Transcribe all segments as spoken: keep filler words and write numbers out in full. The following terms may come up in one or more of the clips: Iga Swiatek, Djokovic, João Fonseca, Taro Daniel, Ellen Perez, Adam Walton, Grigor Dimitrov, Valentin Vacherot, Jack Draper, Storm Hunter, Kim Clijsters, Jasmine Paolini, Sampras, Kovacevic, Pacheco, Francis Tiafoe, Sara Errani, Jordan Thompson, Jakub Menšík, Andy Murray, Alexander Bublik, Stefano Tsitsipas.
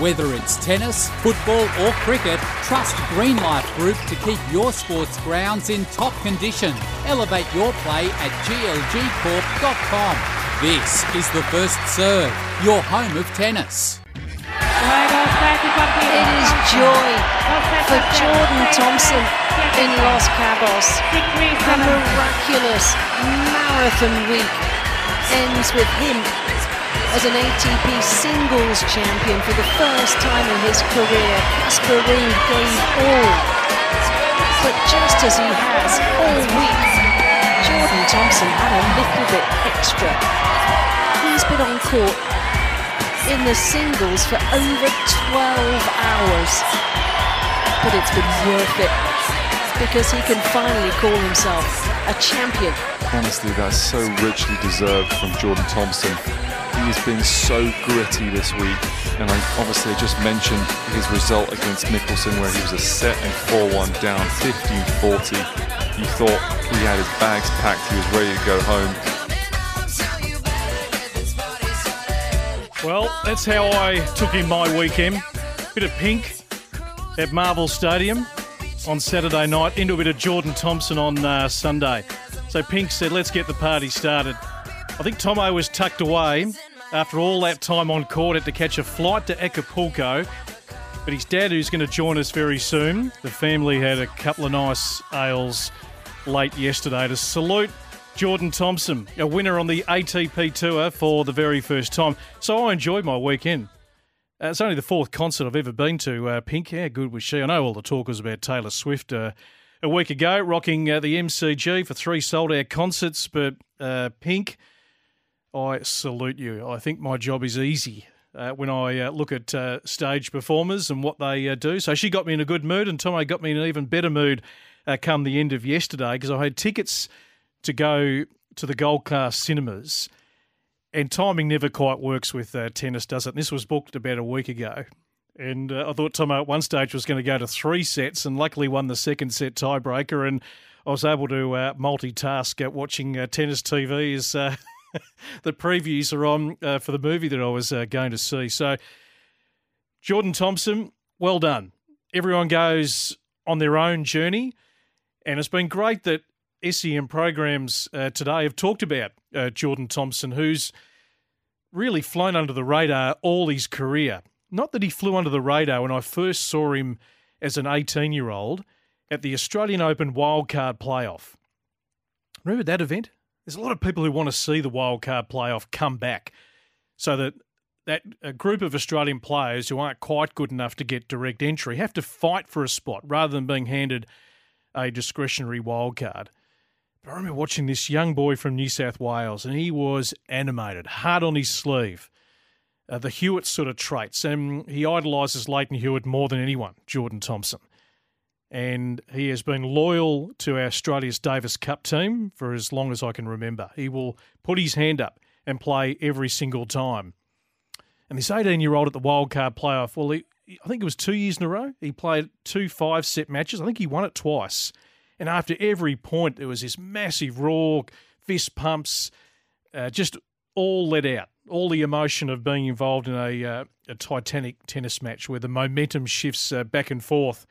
Whether it's tennis, football or cricket, trust Greenlife Group to keep your sports grounds in top condition. Elevate your play at G L G corp dot com. This is The First Serve, your home of tennis. It is joy for Jordan Thompson in Los Cabos. A miraculous marathon week ends with him as an A T P singles champion for the first time in his career. Casper Ruud gave all, but just as he has all week, Jordan Thompson had a little bit extra. He's been on court in the singles for over twelve hours, but it's been worth it because he can finally call himself a champion. Honestly, that's so richly deserved from Jordan Thompson. He's been so gritty this week, and I obviously just mentioned his result against Michelsen where he was a set and four one down, fifteen forty. He thought he had his bags packed, he was ready to go home. Well, that's how I took in my weekend. Bit of pink at Marvel Stadium on Saturday night, into a bit of Jordan Thompson on uh, Sunday. So Pink said, let's get the party started. I think Tomo was tucked away after all that time on court, had to catch a flight to Acapulco. But his dad, who's going to join us very soon, the family had a couple of nice ales late yesterday to salute Jordan Thompson, a winner on the A T P Tour for the very first time. So I enjoyed my weekend. Uh, it's only the fourth concert I've ever been to. Uh, Pink, how good was she? I know all the talk was about Taylor Swift uh, a week ago, rocking uh, the M C G for three sold-out concerts. But uh, Pink, I salute you. I think my job is easy uh, when I uh, look at uh, stage performers and what they uh, do. So she got me in a good mood, and Tomo got me in an even better mood uh, come the end of yesterday, because I had tickets to go to the Gold Coast cinemas, and timing never quite works with uh, tennis, does it? And this was booked about a week ago, and uh, I thought Tomo at one stage was going to go to three sets, and luckily won the second set tiebreaker, and I was able to uh, multitask at watching uh, tennis T V as uh, the previews are on uh, for the movie that I was uh, going to see. So, Jordan Thompson, well done. Everyone goes on their own journey, and it's been great that S E M programs uh, today have talked about uh, Jordan Thompson, who's really flown under the radar all his career. Not that he flew under the radar when I first saw him as an eighteen-year-old at the Australian Open Wildcard Playoff. Remember that event? There's a lot of people who want to see the Wildcard Playoff come back so that that a group of Australian players who aren't quite good enough to get direct entry have to fight for a spot rather than being handed a discretionary wildcard. But I remember watching this young boy from New South Wales, and he was animated, heart on his sleeve, uh, the Hewitt sort of traits. And he idolises Leighton Hewitt more than anyone, Jordan Thompson. And he has been loyal to Australia's Davis Cup team for as long as I can remember. He will put his hand up and play every single time. And this eighteen-year-old at the wildcard playoff, well, he, I think it was two years in a row. He played two five-set matches. I think he won it twice. And after every point, there was this massive roar, fist pumps, uh, just all let out, all the emotion of being involved in a, uh, a Titanic tennis match where the momentum shifts uh, back and forth.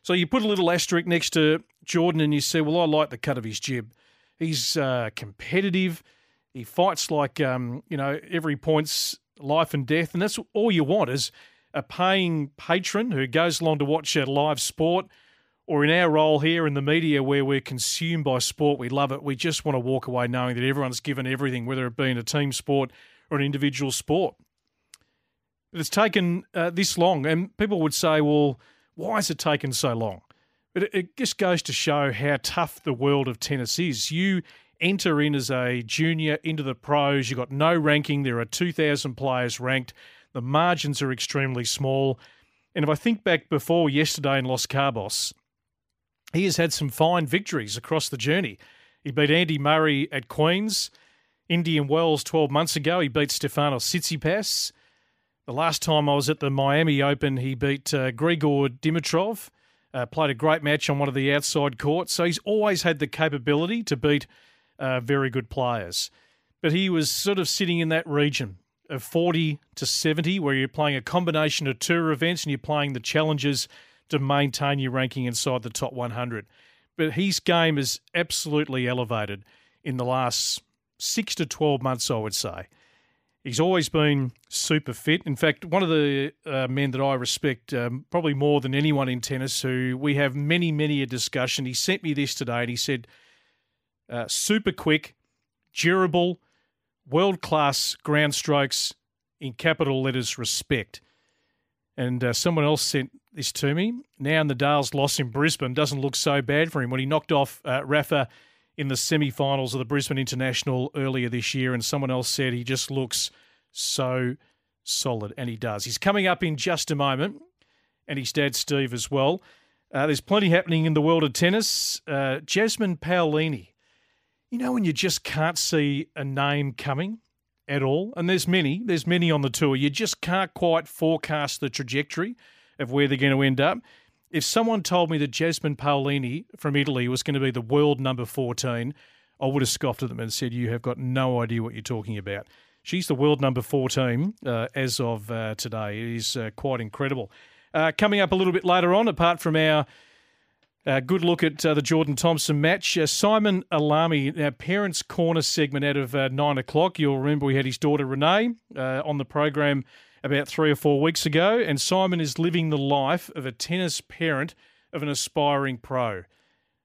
So you put a little asterisk next to Jordan and you say, well, I like the cut of his jib. He's uh, competitive. He fights like, um, you know, every point's life and death. And that's all you want, is a paying patron who goes along to watch uh, live sport, or in our role here in the media where we're consumed by sport, we love it, we just want to walk away knowing that everyone's given everything, whether it be in a team sport or an individual sport. But it's taken uh, this long, and people would say, well, why has it taken so long? But it, it just goes to show how tough the world of tennis is. You enter in as a junior into the pros, you've got no ranking, there are two thousand players ranked, the margins are extremely small. And if I think back before yesterday in Los Cabos, he has had some fine victories across the journey. He beat Andy Murray at Queen's, Indian Wells twelve months ago. He beat Stefano Tsitsipas. The last time I was at the Miami Open, he beat uh, Grigor Dimitrov, uh, played a great match on one of the outside courts. So he's always had the capability to beat uh, very good players. But he was sort of sitting in that region of forty to seventy, where you're playing a combination of tour events and you're playing the challenges to maintain your ranking inside the top one hundred. But his game is absolutely elevated in the last six to twelve months, I would say. He's always been super fit. In fact, one of the uh, men that I respect um, probably more than anyone in tennis, who we have many, many a discussion. He sent me this today and he said, uh, super quick, durable, world-class ground strokes, in capital letters, respect. And uh, someone else sent this to me. Now Nadal's loss in Brisbane doesn't look so bad for him when he knocked off uh, Rafa in the semi-finals of the Brisbane International earlier this year, and someone else said he just looks so solid, and he does. He's coming up in just a moment, and his dad, Steve, as well. Uh, there's plenty happening in the world of tennis. Uh, Jasmine Paolini, you know when you just can't see a name coming at all? And there's many, there's many on the tour. You just can't quite forecast the trajectory of where they're going to end up. If someone told me that Jasmine Paolini from Italy was going to be the world number fourteen, I would have scoffed at them and said, you have got no idea what you're talking about. She's the world number fourteen uh, as of uh, today. It is uh, quite incredible. Uh, coming up a little bit later on, apart from our uh, good look at uh, the Jordan Thompson match, uh, Simon Elame, our Parents' Corner segment out of uh, nine o'clock. You'll remember we had his daughter Renee uh, on the program about three or four weeks ago, and Simon is living the life of a tennis parent of an aspiring pro.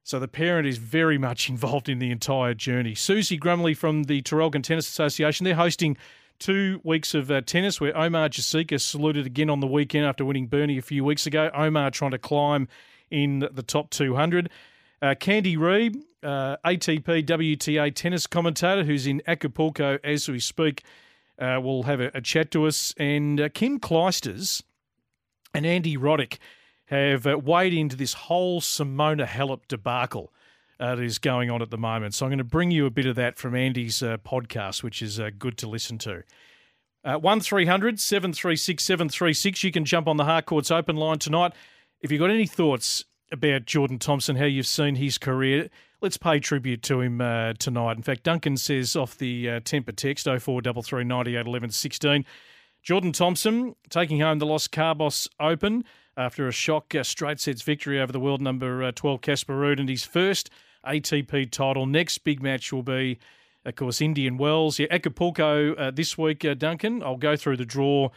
So the parent is very much involved in the entire journey. Susie Grumley from the Terrelgan Tennis Association, they're hosting two weeks of uh, tennis where Omar Jasika saluted again on the weekend after winning Burnie a few weeks ago. Omar trying to climb in the top two hundred. Uh, Candy Reid, uh, A T P W T A tennis commentator who's in Acapulco as we speak, Uh, will have a, a chat to us. And uh, Kim Clijsters and Andy Roddick have uh, weighed into this whole Simona Halep debacle uh, that is going on at the moment. So I'm going to bring you a bit of that from Andy's uh, podcast, which is uh, good to listen to. Uh, one three hundred seven three six seven three six. You can jump on the Harcourts open line tonight. If you've got any thoughts about Jordan Thompson, how you've seen his career, let's pay tribute to him uh, tonight. In fact, Duncan says off the uh, temper text, oh four three three, nine eight, one one, one six, Jordan Thompson taking home the Los Cabos Open after a shock uh, straight sets victory over the world number uh, twelve Casper Ruud and his first A T P title. Next big match will be, of course, Indian Wells. Yeah, Acapulco uh, this week, uh, Duncan. I'll go through the draw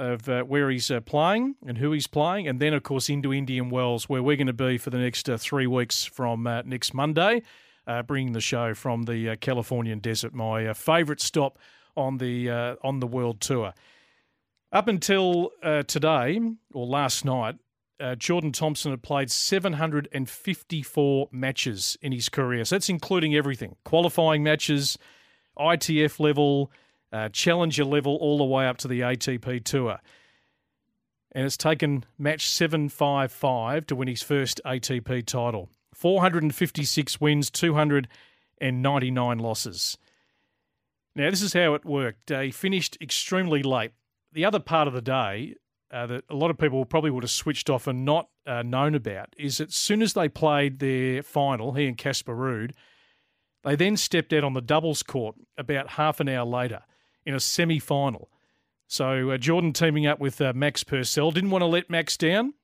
of uh, where he's uh, playing and who he's playing, and then, of course, into Indian Wells, where we're going to be for the next uh, three weeks from uh, next Monday, uh, bringing the show from the uh, Californian desert, my uh, favourite stop on the uh, on the world tour. Up until uh, today, or last night, uh, Jordan Thompson had played seven hundred fifty-four matches in his career. So that's including everything, qualifying matches, I T F level, Uh, challenger level, all the way up to the A T P Tour. And it's taken match seven fifty-five to win his first A T P title. four hundred fifty-six wins, two hundred ninety-nine losses. Now, this is how it worked. Uh, he finished extremely late. The other part of the day uh, that a lot of people probably would have switched off and not uh, known about is that as soon as they played their final, he and Casper Ruud, they then stepped out on the doubles court about half an hour later in a semi-final. So uh, Jordan teaming up with uh, Max Purcell. Didn't want to let Max down,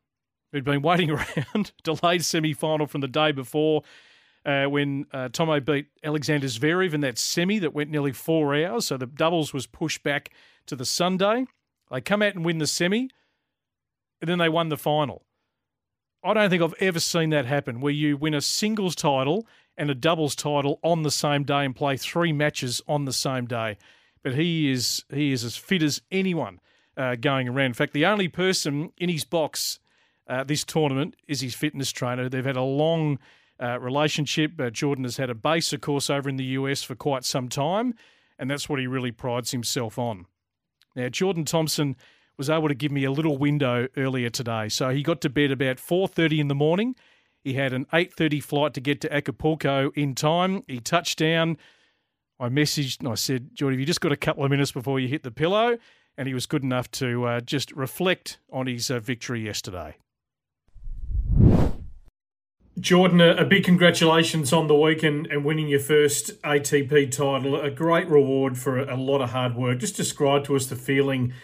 who'd been waiting around. Delayed semi-final from the day before uh, when uh, Tomo beat Alexander Zverev in that semi that went nearly four hours. So the doubles was pushed back to the Sunday. They come out and win the semi, and then they won the final. I don't think I've ever seen that happen, where you win a singles title and a doubles title on the same day and play three matches on the same day. But he is he is as fit as anyone uh, going around. In fact, the only person in his box uh, this tournament is his fitness trainer. They've had a long uh, relationship. Uh, Jordan has had a base, of course, over in the U S for quite some time, and that's what he really prides himself on. Now, Jordan Thompson was able to give me a little window earlier today. So he got to bed about four thirty in the morning. He had an eight thirty flight to get to Acapulco in time. He touched down. I messaged and I said, Jordy, have you just got a couple of minutes before you hit the pillow? And he was good enough to uh, just reflect on his uh, victory yesterday. Jordan, a big congratulations on the week and, and winning your first A T P title. A great reward for a, a lot of hard work. Just describe to us the feeling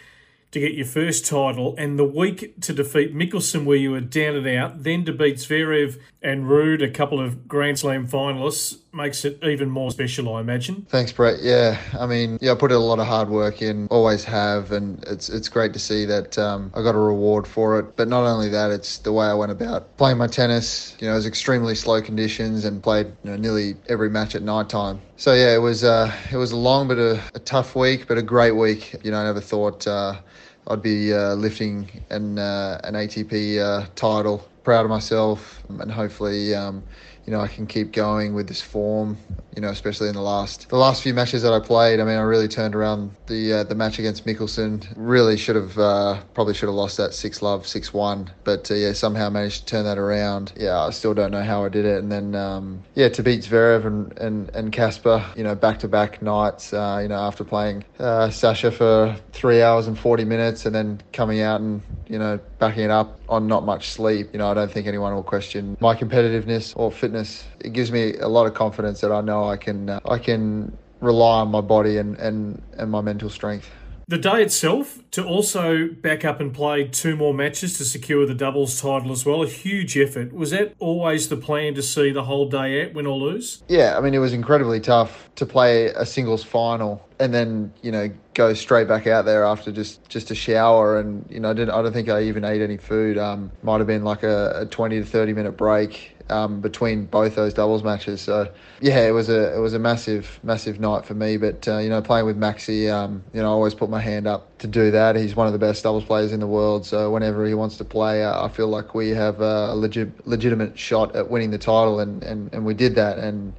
to get your first title and the week to defeat Michelsen where you were down and out, then to beat Zverev and Ruud, a couple of Grand Slam finalists, makes it even more special, I imagine. Thanks, Brett. Yeah, I mean, yeah, I put a lot of hard work in, always have, and it's it's great to see that um, I got a reward for it. But not only that, it's the way I went about playing my tennis. You know, it was extremely slow conditions and played you know, nearly every match at night time. So yeah, it was uh, it was a long but a, a tough week, but a great week. You know, I never thought uh, I'd be uh, lifting an uh, an A T P uh, title. Proud of myself, and hopefully, um, you know, I can keep going with this form. You know, especially in the last the last few matches that I played. I mean, I really turned around the uh, the match against Michelsen. Really should have uh, probably should have lost that six love six one, but uh, yeah, somehow managed to turn that around. Yeah, I still don't know how I did it. And then um, yeah, to beat Zverev and and and Casper, you know, back to back nights. Uh, you know, after playing uh, Sasha for three hours and forty minutes, and then coming out and you know backing it up on not much sleep. You know. I don't think anyone will question my competitiveness or fitness. It gives me a lot of confidence that I know I can uh, I can rely on my body and, and, and my mental strength. The day itself, to also back up and play two more matches to secure the doubles title as well, a huge effort. Was that always the plan to see the whole day out, win or lose? Yeah, I mean, it was incredibly tough to play a singles final and then, you know, go straight back out there after just, just a shower. And, you know, I, didn't, I don't think I even ate any food. Um, might have been like a, a twenty to thirty minute break um, between both those doubles matches. So, yeah, it was a it was a massive, massive night for me. But, uh, you know, playing with Maxi, um, you know, I always put my hand up to do that. He's one of the best doubles players in the world. So whenever he wants to play, uh, I feel like we have a legit, legitimate shot at winning the title. And, and, and we did that. And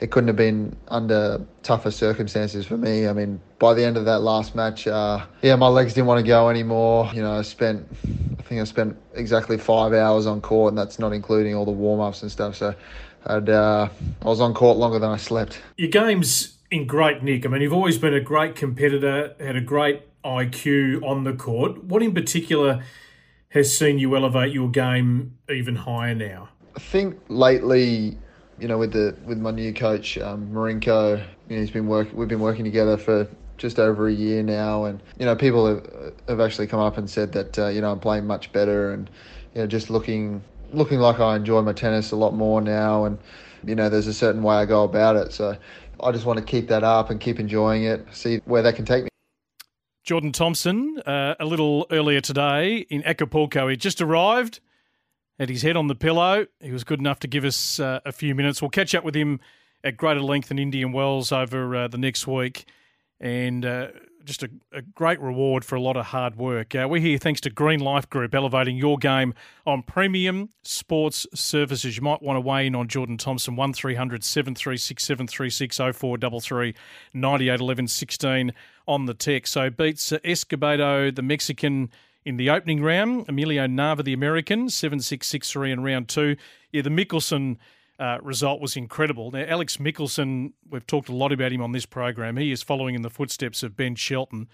it couldn't have been under tougher circumstances for me. I mean, by the end of that last match, uh, yeah, my legs didn't want to go anymore. You know, I spent, I think I spent exactly five hours on court, and that's not including all the warm-ups and stuff. So I'd, uh, I was on court longer than I slept. Your game's in great nick. I mean, you've always been a great competitor, had a great I Q on the court. What in particular has seen you elevate your game even higher now? I think lately, you know, with the with my new coach um, Marinko, you know, he's been work. We've been working together for just over a year now, and you know, people have have actually come up and said that uh, you know I'm playing much better, and you know, just looking looking like I enjoy my tennis a lot more now, and you know, there's a certain way I go about it. So I just want to keep that up and keep enjoying it. See where that can take me. Jordan Thompson, uh, a little earlier today in Acapulco, he just arrived. Had his head on the pillow. He was good enough to give us uh, a few minutes. We'll catch up with him at greater length in Indian Wells over uh, the next week. And uh, just a, a great reward for a lot of hard work. Uh, we're here thanks to Green Life Group, elevating your game on premium sports services. You might want to weigh in on Jordan Thompson, one three hundred, seven three six, seven three six, oh four three three, nine eight one one one six on the text. So beats uh, Escobedo, the Mexican, in the opening round. Emilio Nava, the American, seven six, six three in round two. Yeah, the Michelsen uh, result was incredible. Now, Alex Michelsen, we've talked a lot about him on this program. He is following in the footsteps of Ben Shelton.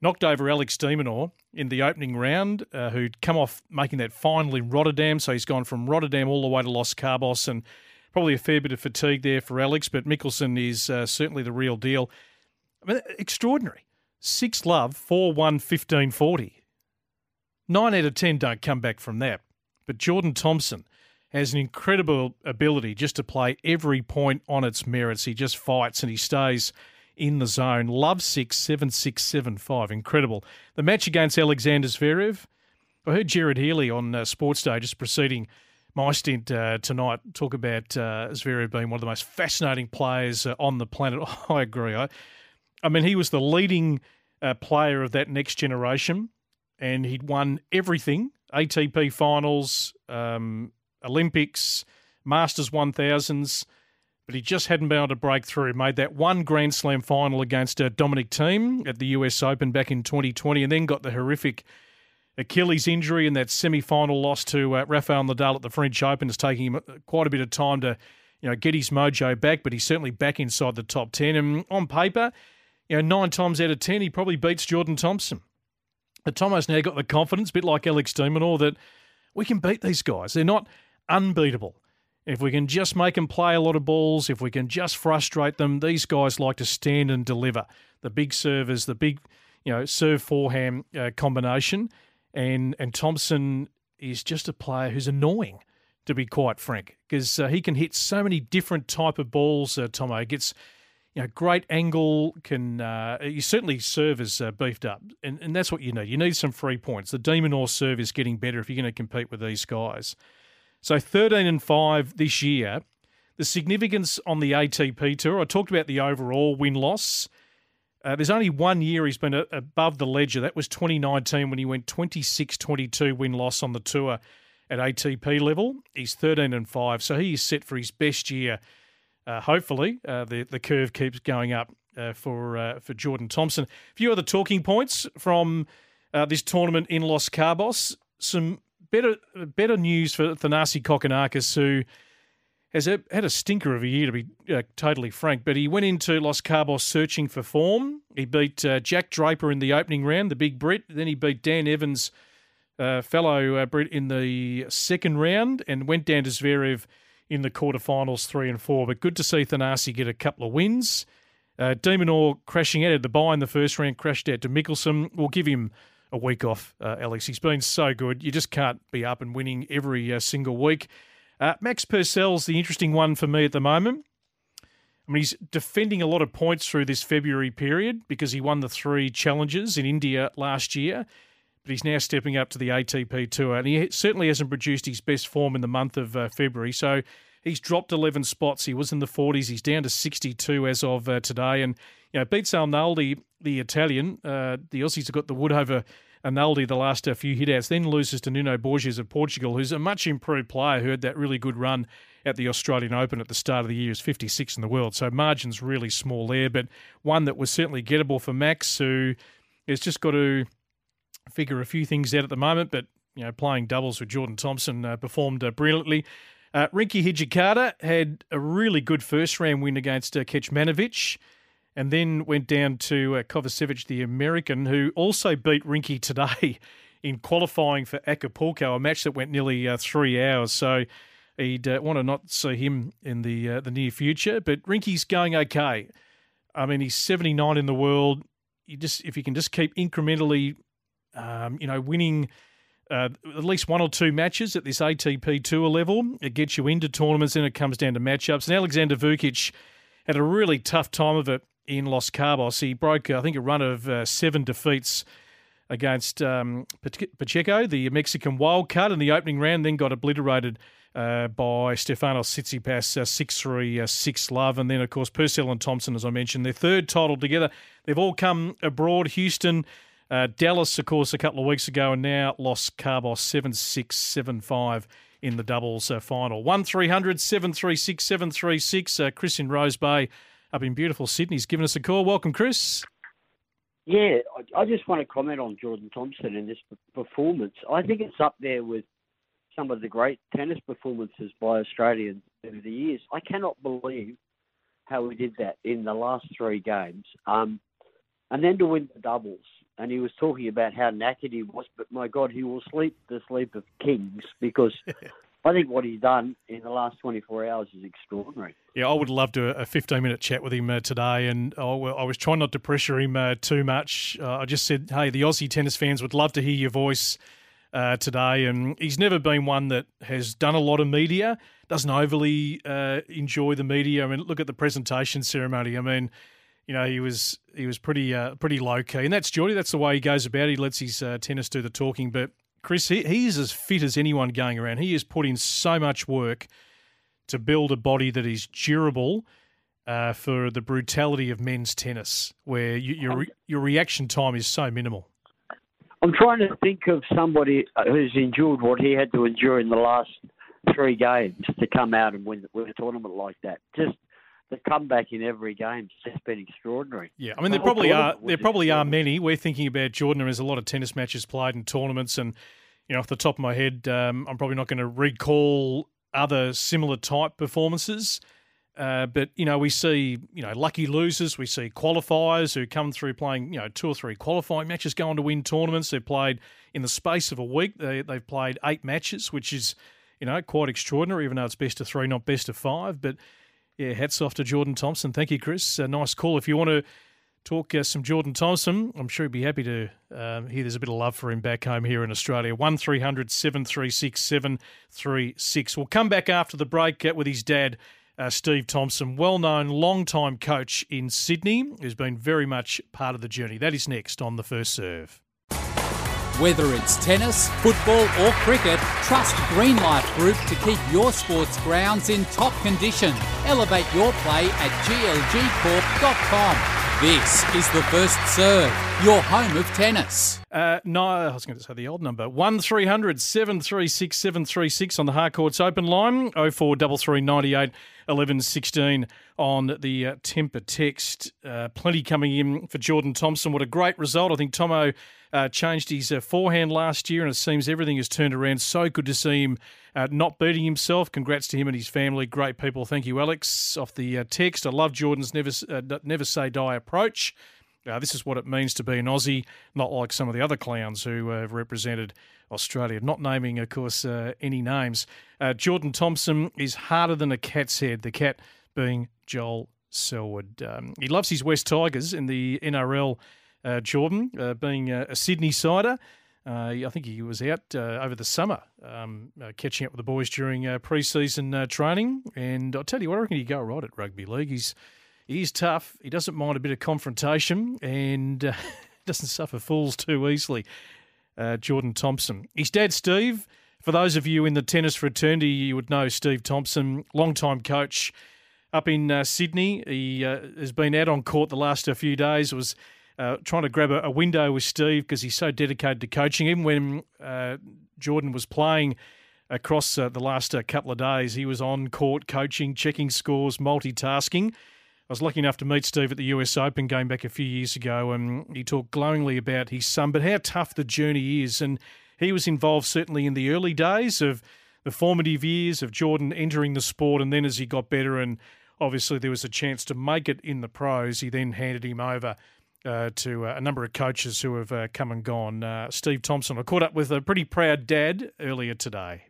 Knocked over Alex De Minaur in the opening round, uh, who'd come off making that final in Rotterdam. So he's gone from Rotterdam all the way to Los Cabos, and probably a fair bit of fatigue there for Alex, but Michelsen is uh, certainly the real deal. I mean, extraordinary. Six love, four one, fifteen forty. Nine out of ten don't come back from that. But Jordan Thompson has an incredible ability just to play every point on its merits. He just fights and he stays in the zone. Love six, seven, six, seven, five. Incredible. The match against Alexander Zverev, I heard Jared Healy on uh, Sports Day just preceding my stint uh, tonight talk about uh, Zverev being one of the most fascinating players uh, on the planet. I agree. I, I mean, he was the leading uh, player of that next generation. And he'd won everything, A T P finals, um, Olympics, Masters one thousands, but he just hadn't been able to break through. Made that one Grand Slam final against uh, Dominic Thiem at the U S Open back in twenty twenty, and then got the horrific Achilles injury and that semi-final loss to uh, Rafael Nadal at the French Open is taking him quite a bit of time to, you know, get his mojo back, but he's certainly back inside the top ten. And on paper, you know, nine times out of ten, he probably beats Jordan Thompson. But Tomo's now got the confidence, a bit like Alex De Minaur, that we can beat these guys. They're not unbeatable. If we can just make them play a lot of balls, if we can just frustrate them, these guys like to stand and deliver. The big servers, the big, you know, serve forehand uh, combination. And and Thompson is just a player who's annoying, to be quite frank, because uh, he can hit so many different type of balls. Uh, Tomo gets, you know, great angle. Can uh, he certainly serve is uh, beefed up, and and that's what you need. You need some free points. The De Minaur serve is getting better if you're going to compete with these guys. So thirteen and five this year. The significance on the A T P tour. I talked about the overall win loss. Uh, there's only one year he's been a- above the ledger. That was twenty nineteen when he went twenty-six twenty-two win-loss on the tour at A T P level. He's thirteen and five, so he is set for his best year. Uh, hopefully, uh, the the curve keeps going up uh, for uh, for Jordan Thompson. A few other talking points from uh, this tournament in Los Cabos. Some better better news for Thanasi Kokkinakis, who has had a stinker of a year, to be uh, totally frank, but he went into Los Cabos searching for form. He beat uh, Jack Draper in the opening round, the big Brit. Then he beat Dan Evans, uh, fellow uh, Brit, in the second round and went down to Zverev in the quarterfinals, three and four. But good to see Thanasi get a couple of wins. Uh, De Minaur crashing out of the bye in the first round, crashed out to Michelsen. We'll give him a week off, uh, Alex. He's been so good. You just can't be up and winning every uh, single week. Uh, Max Purcell's the interesting one for me at the moment. I mean, he's defending a lot of points through this February period because he won the three challenges in India last year, but he's now stepping up to the A T P Tour, and he certainly hasn't produced his best form in the month of uh, February. So he's dropped eleven spots. He was in the forties. He's down to sixty-two as of uh, today, and you know beats Arnaldi, the Italian. Uh, the Aussies have got the wood over Arnaldi the last few hitouts, then loses to Nuno Borges of Portugal, who's a much improved player who had that really good run at the Australian Open at the start of the year. He was fifty-six in the world, so margin's really small there, but one that was certainly gettable for Max, who has just got to figure a few things out at the moment, but you know, playing doubles with Jordan Thompson uh, performed uh, brilliantly. Uh, Rinky Hijikata had a really good first-round win against uh, Kecmanovic, and then went down to uh, Kovacevic, the American, who also beat Rinky today in qualifying for Acapulco, a match that went nearly uh, three hours. So he'd uh, want to not see him in the uh, the near future. But Rinky's going okay. I mean, he's seventy-nine in the world. You just if you can just keep incrementally, um, you know, winning uh, at least one or two matches at this A T P Tour level, it gets you into tournaments. Then it comes down to matchups. And Aleksandar Vukic had a really tough time of it in Los Cabos. He broke, I think, a run of uh, seven defeats against um, Pacheco, the Mexican wildcard, in the opening round, then got obliterated uh, by Stefano Tsitsipas, uh, six three, uh, six love. And then, of course, Purcell and Thompson, as I mentioned, their third title together. They've all come abroad. Houston, uh, Dallas, of course, a couple of weeks ago, and now Los Cabos, seven six, seven five in the doubles uh, final. one three hundred seven three six seven three six. Uh, Chris in Rose Bay up in beautiful Sydney, he's given us a call. Welcome, Chris. Yeah, I just want to comment on Jordan Thompson and this performance. I think it's up there with some of the great tennis performances by Australians over the years. I cannot believe how he did that in the last three games. Um, and then to win the doubles. And he was talking about how knackered he was, but my God, he will sleep the sleep of kings because I think what he's done in the last twenty-four hours is extraordinary. Yeah, I would love to a fifteen-minute chat with him uh, today, and I, w- I was trying not to pressure him uh, too much. Uh, I just said, hey, the Aussie tennis fans would love to hear your voice uh, today, and he's never been one that has done a lot of media, doesn't overly uh, enjoy the media. I mean, look at the presentation ceremony. I mean, you know, he was he was pretty uh, pretty low-key, and that's Geordie. That's the way he goes about it. He lets his uh, tennis do the talking, but Chris, he, he's as fit as anyone going around. He has put in so much work to build a body that is durable uh, for the brutality of men's tennis, where you, your your reaction time is so minimal. I'm trying to think of somebody who's endured what he had to endure in the last three games to come out and win, win a tournament like that. Just the comeback in every game has just been extraordinary. Yeah, I mean, there probably are there probably are many. We're thinking about Jordan. There's a lot of tennis matches played in tournaments, and you know, off the top of my head, um, I'm probably not going to recall other similar type performances. Uh, but you know, we see you know lucky losers. We see qualifiers who come through playing you know two or three qualifying matches, go on to win tournaments. They've played in the space of a week. They they've played eight matches, which is you know quite extraordinary. Even though it's best of three, not best of five, but yeah, hats off to Jordan Thompson. Thank you, Chris. Uh, nice call. If you want to talk uh, some Jordan Thompson, I'm sure he'd be happy to um, hear there's a bit of love for him back home here in Australia. one three hundred seven three six seven three six. We'll come back after the break with his dad, uh, Steve Thompson, well-known, long-time coach in Sydney, who's been very much part of the journey. That is next on The First Serve. Whether it's tennis, football or cricket, trust Greenlight Group to keep your sports grounds in top condition. Elevate your play at G L G corp dot com. This is The First Serve, your home of tennis. Uh, no, I was going to say the old number. one three hundred seven three six seven three six on the Harcourts Open line. oh four double three ninety-eight eleven sixteen on the uh, temper text. Uh, plenty coming in for Jordan Thompson. What a great result. I think Tomo uh, changed his uh, forehand last year, and it seems everything has turned around. So good to see him uh, not beating himself. Congrats to him and his family. Great people. Thank you, Alex. Off the uh, text, I love Jordan's never, uh, never say die approach. Uh, this is what it means to be an Aussie, not like some of the other clowns who uh, have represented Australia. Not naming, of course, uh, any names. Uh, Jordan Thompson is harder than a cat's head, the cat being Joel Selwood. Um, he loves his West Tigers in the N R L, uh, Jordan, uh, being a, a Sydney-sider. Uh, I think he was out uh, over the summer um, uh, catching up with the boys during uh, pre-season uh, training. And I'll tell you what, I reckon he'd go right at rugby league. He's... He's tough. He doesn't mind a bit of confrontation and uh, doesn't suffer fools too easily, uh, Jordan Thompson. His dad, Steve, for those of you in the tennis fraternity, you would know Steve Thompson, long-time coach up in uh, Sydney. He uh, has been out on court the last few days. Was uh, trying to grab a, a window with Steve because he's so dedicated to coaching him. When uh, Jordan was playing across uh, the last uh, couple of days, he was on court coaching, checking scores, multitasking. I was lucky enough to meet Steve at the U S Open going back a few years ago, and he talked glowingly about his son, but how tough the journey is. And he was involved certainly in the early days of the formative years of Jordan entering the sport, and then as he got better and obviously there was a chance to make it in the pros, he then handed him over uh, to uh, a number of coaches who have uh, come and gone. Uh, Steve Thompson, I caught up with a pretty proud dad earlier today.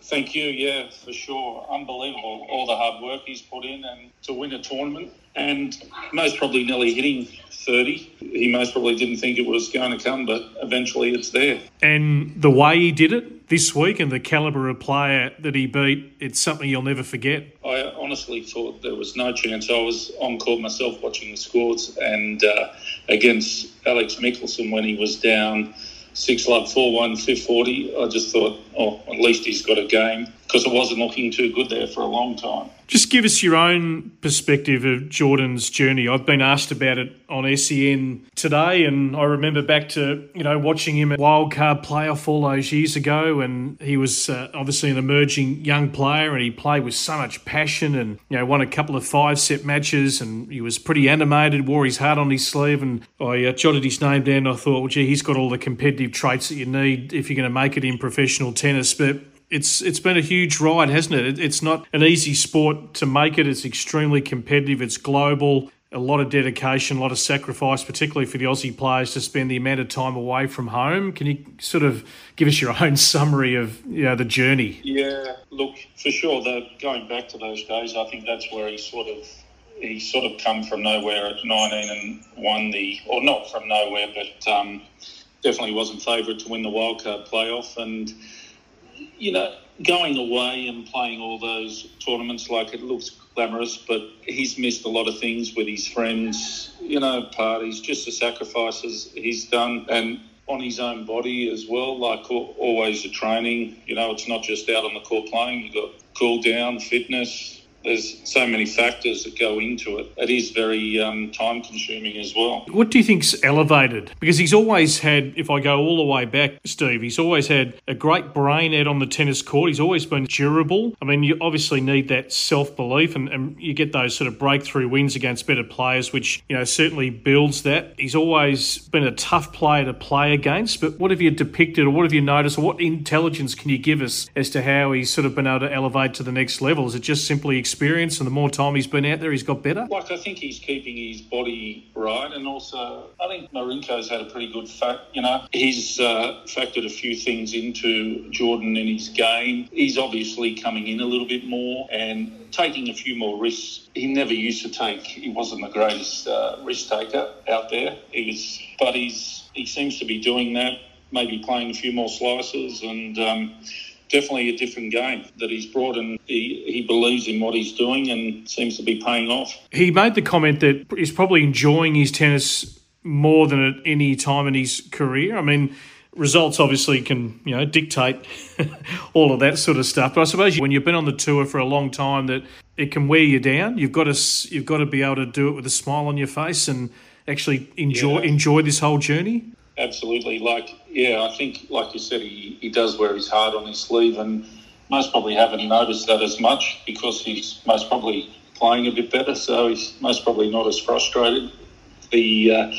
Thank you, yeah, for sure. Unbelievable, all the hard work he's put in and to win a tournament and most probably nearly hitting thirty. He most probably didn't think it was going to come, but eventually it's there. And the way he did it this week and the calibre of player that he beat, it's something you'll never forget. I honestly thought there was no chance. I was on court myself watching the scores and uh, against Alex Michelsen when he was down six love four one, five forty. I just thought, oh, at least he's got a game, because it wasn't looking too good there for a long time. Just give us your own perspective of Jordan's journey. I've been asked about it on S E N today, and I remember back to, you know, watching him at wildcard playoff all those years ago, and he was uh, obviously an emerging young player, and he played with so much passion and, you know, won a couple of five-set matches, and he was pretty animated, wore his heart on his sleeve, and I uh, jotted his name down, and I thought, well, gee, he's got all the competitive traits that you need if you're going to make it in professional tennis, but It's it's been a huge ride, hasn't it? It's not an easy sport to make it. It's extremely competitive. It's global. A lot of dedication, a lot of sacrifice, particularly for the Aussie players to spend the amount of time away from home. Can you sort of give us your own summary of, you know, the journey? Yeah, look, for sure. The, going back to those days, I think that's where he sort of he sort of come from nowhere at nineteen and won the, or not from nowhere, but um, definitely wasn't favourite to win the wildcard playoff and. You know, going away and playing all those tournaments, like it looks glamorous, but he's missed a lot of things with his friends, you know, parties, just the sacrifices he's done and on his own body as well, like always the training. You know, it's not just out on the court playing. You've got cool down, fitness, there's so many factors that go into it. It is very um, time-consuming as well. What do you think's elevated? Because he's always had, if I go all the way back, Steve, he's always had a great brain out on the tennis court. He's always been durable. I mean, you obviously need that self-belief, and, and you get those sort of breakthrough wins against better players, which, you know, certainly builds that. He's always been a tough player to play against, but what have you depicted, or what have you noticed, or what intelligence can you give us as to how he's sort of been able to elevate to the next level? Is it just simply experience, and the more time he's been out there, he's got better? Like, I think he's keeping his body right, and also I think Marinko's had a pretty good fact. You know, he's uh, factored a few things into Jordan in his game. He's obviously coming in a little bit more and taking a few more risks. He never used to take, he wasn't the greatest uh, risk taker out there. He was, but he's he seems to be doing that, maybe playing a few more slices, and um, definitely a different game that he's brought, and he, he believes in what he's doing and seems to be paying off. He made the comment that he's probably enjoying his tennis more than at any time in his career. I mean, results obviously can, you know, dictate all of that sort of stuff. But I suppose when you've been on the tour for a long time, that it can wear you down. You've got to you've got to be able to do it with a smile on your face and actually enjoy yeah. enjoy this whole journey. Absolutely. Like, yeah, I think, like you said, he, he does wear his heart on his sleeve, and most probably haven't noticed that as much because he's most probably playing a bit better, so he's most probably not as frustrated. The uh,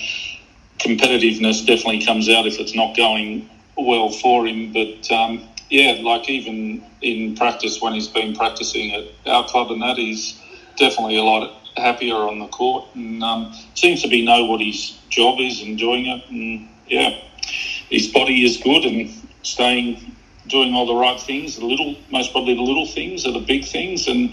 competitiveness definitely comes out if it's not going well for him. But, um, yeah, like even in practice, when he's been practicing at our club and that, he's definitely a lot happier on the court, and um, seems to be know what his job is and doing it, and yeah, his body is good and staying, doing all the right things, the little, most probably the little things are the big things, and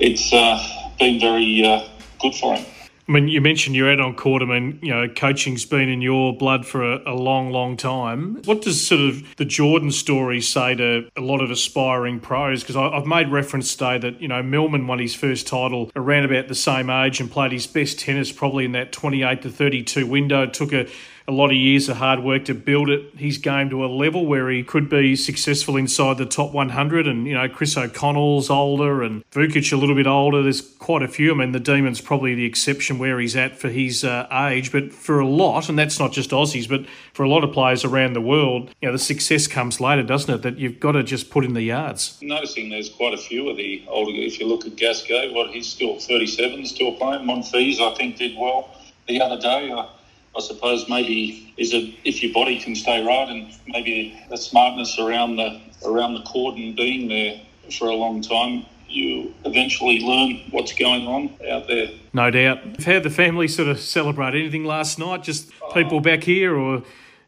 it's uh, been very uh, good for him. I mean, you mentioned you're out on court. I mean, you know, coaching's been in your blood for a, a long, long time. What does sort of the Jordan story say to a lot of aspiring pros? Because I've made reference today that, you know, Millman won his first title around about the same age and played his best tennis probably in that twenty-eight to thirty-two window. It took a A lot of years of hard work to build it, his game to a level where he could be successful inside the top one hundred. And, you know, Chris O'Connell's older and Vukic a little bit older. There's quite a few. I mean, the Demon's probably the exception where he's at for his uh, age. But for a lot, and that's not just Aussies, but for a lot of players around the world, you know, the success comes later, doesn't it? That you've got to just put in the yards. Noticing there's quite a few of the older, if you look at Gasquet, what, he's still thirty-seven, still playing. Monfils, I think, did well the other day. I, I suppose maybe is it if your body can stay right, and maybe the smartness around the around the court and being there for a long time, you eventually learn what's going on out there. No doubt. How did the family sort of celebrate anything last night? Just people back here, or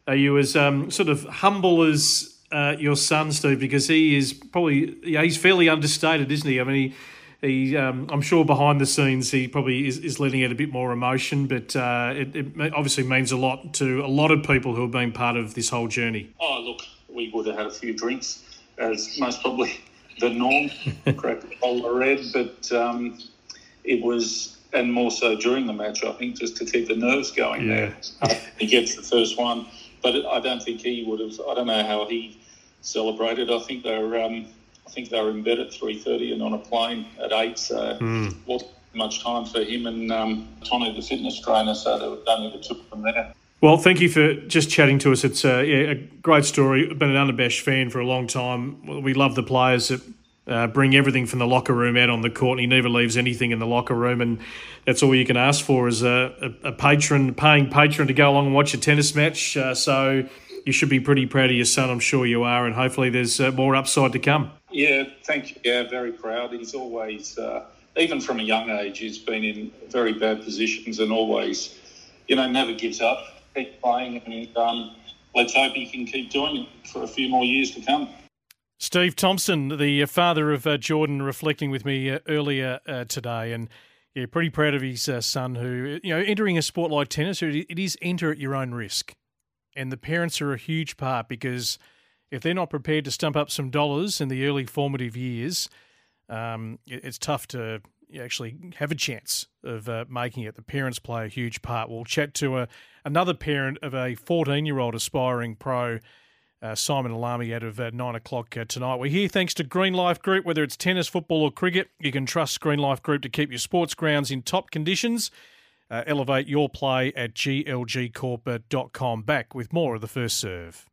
are you as um, sort of humble as uh, your son, Steve? Because he is probably yeah, he's fairly understated, isn't he? I mean, he. He, um, I'm sure behind the scenes he probably is, is letting out a bit more emotion, but uh, it, it obviously means a lot to a lot of people who have been part of this whole journey. Oh, look, we would have had a few drinks, as most probably the norm, crack a bowl of red, but um, it was, and more so during the match, I think, just to keep the nerves going. Yeah. Uh, he gets the first one, but it, I don't think he would have, I don't know how he celebrated. I think they were... Um, I think they were in bed at three thirty and on a plane at eight, so mm. wasn't much time for him and um, Tony, the fitness trainer, so they were done with the two from there. Well, thank you for just chatting to us. It's a, yeah, a great story. I've been an unabashed fan for a long time. We love the players that uh, bring everything from the locker room out on the court, and he never leaves anything in the locker room, and that's all you can ask for as a, a, a patron, paying patron to go along and watch a tennis match. Uh, so you should be pretty proud of your son, I'm sure you are, and hopefully there's uh, more upside to come. Yeah, thank you. Yeah, very proud. He's always, uh, even from a young age, he's been in very bad positions and always, you know, never gives up. Keep playing, and um, let's hope he can keep doing it for a few more years to come. Steve Thompson, the father of uh, Jordan, reflecting with me uh, earlier uh, today, and yeah, pretty proud of his uh, son who, you know, entering a sport like tennis, it is enter at your own risk. And the parents are a huge part because if they're not prepared to stump up some dollars in the early formative years, um, it's tough to actually have a chance of uh, making it. The parents play a huge part. We'll chat to a, another parent of a fourteen-year-old aspiring pro Uh, Simon Elame out of uh, nine o'clock uh, tonight. We're here thanks to Green Life Group. Whether it's tennis, football or cricket, you can trust Green Life Group to keep your sports grounds in top conditions. Uh, elevate your play at G L G corp dot com. Back with more of The First Serve.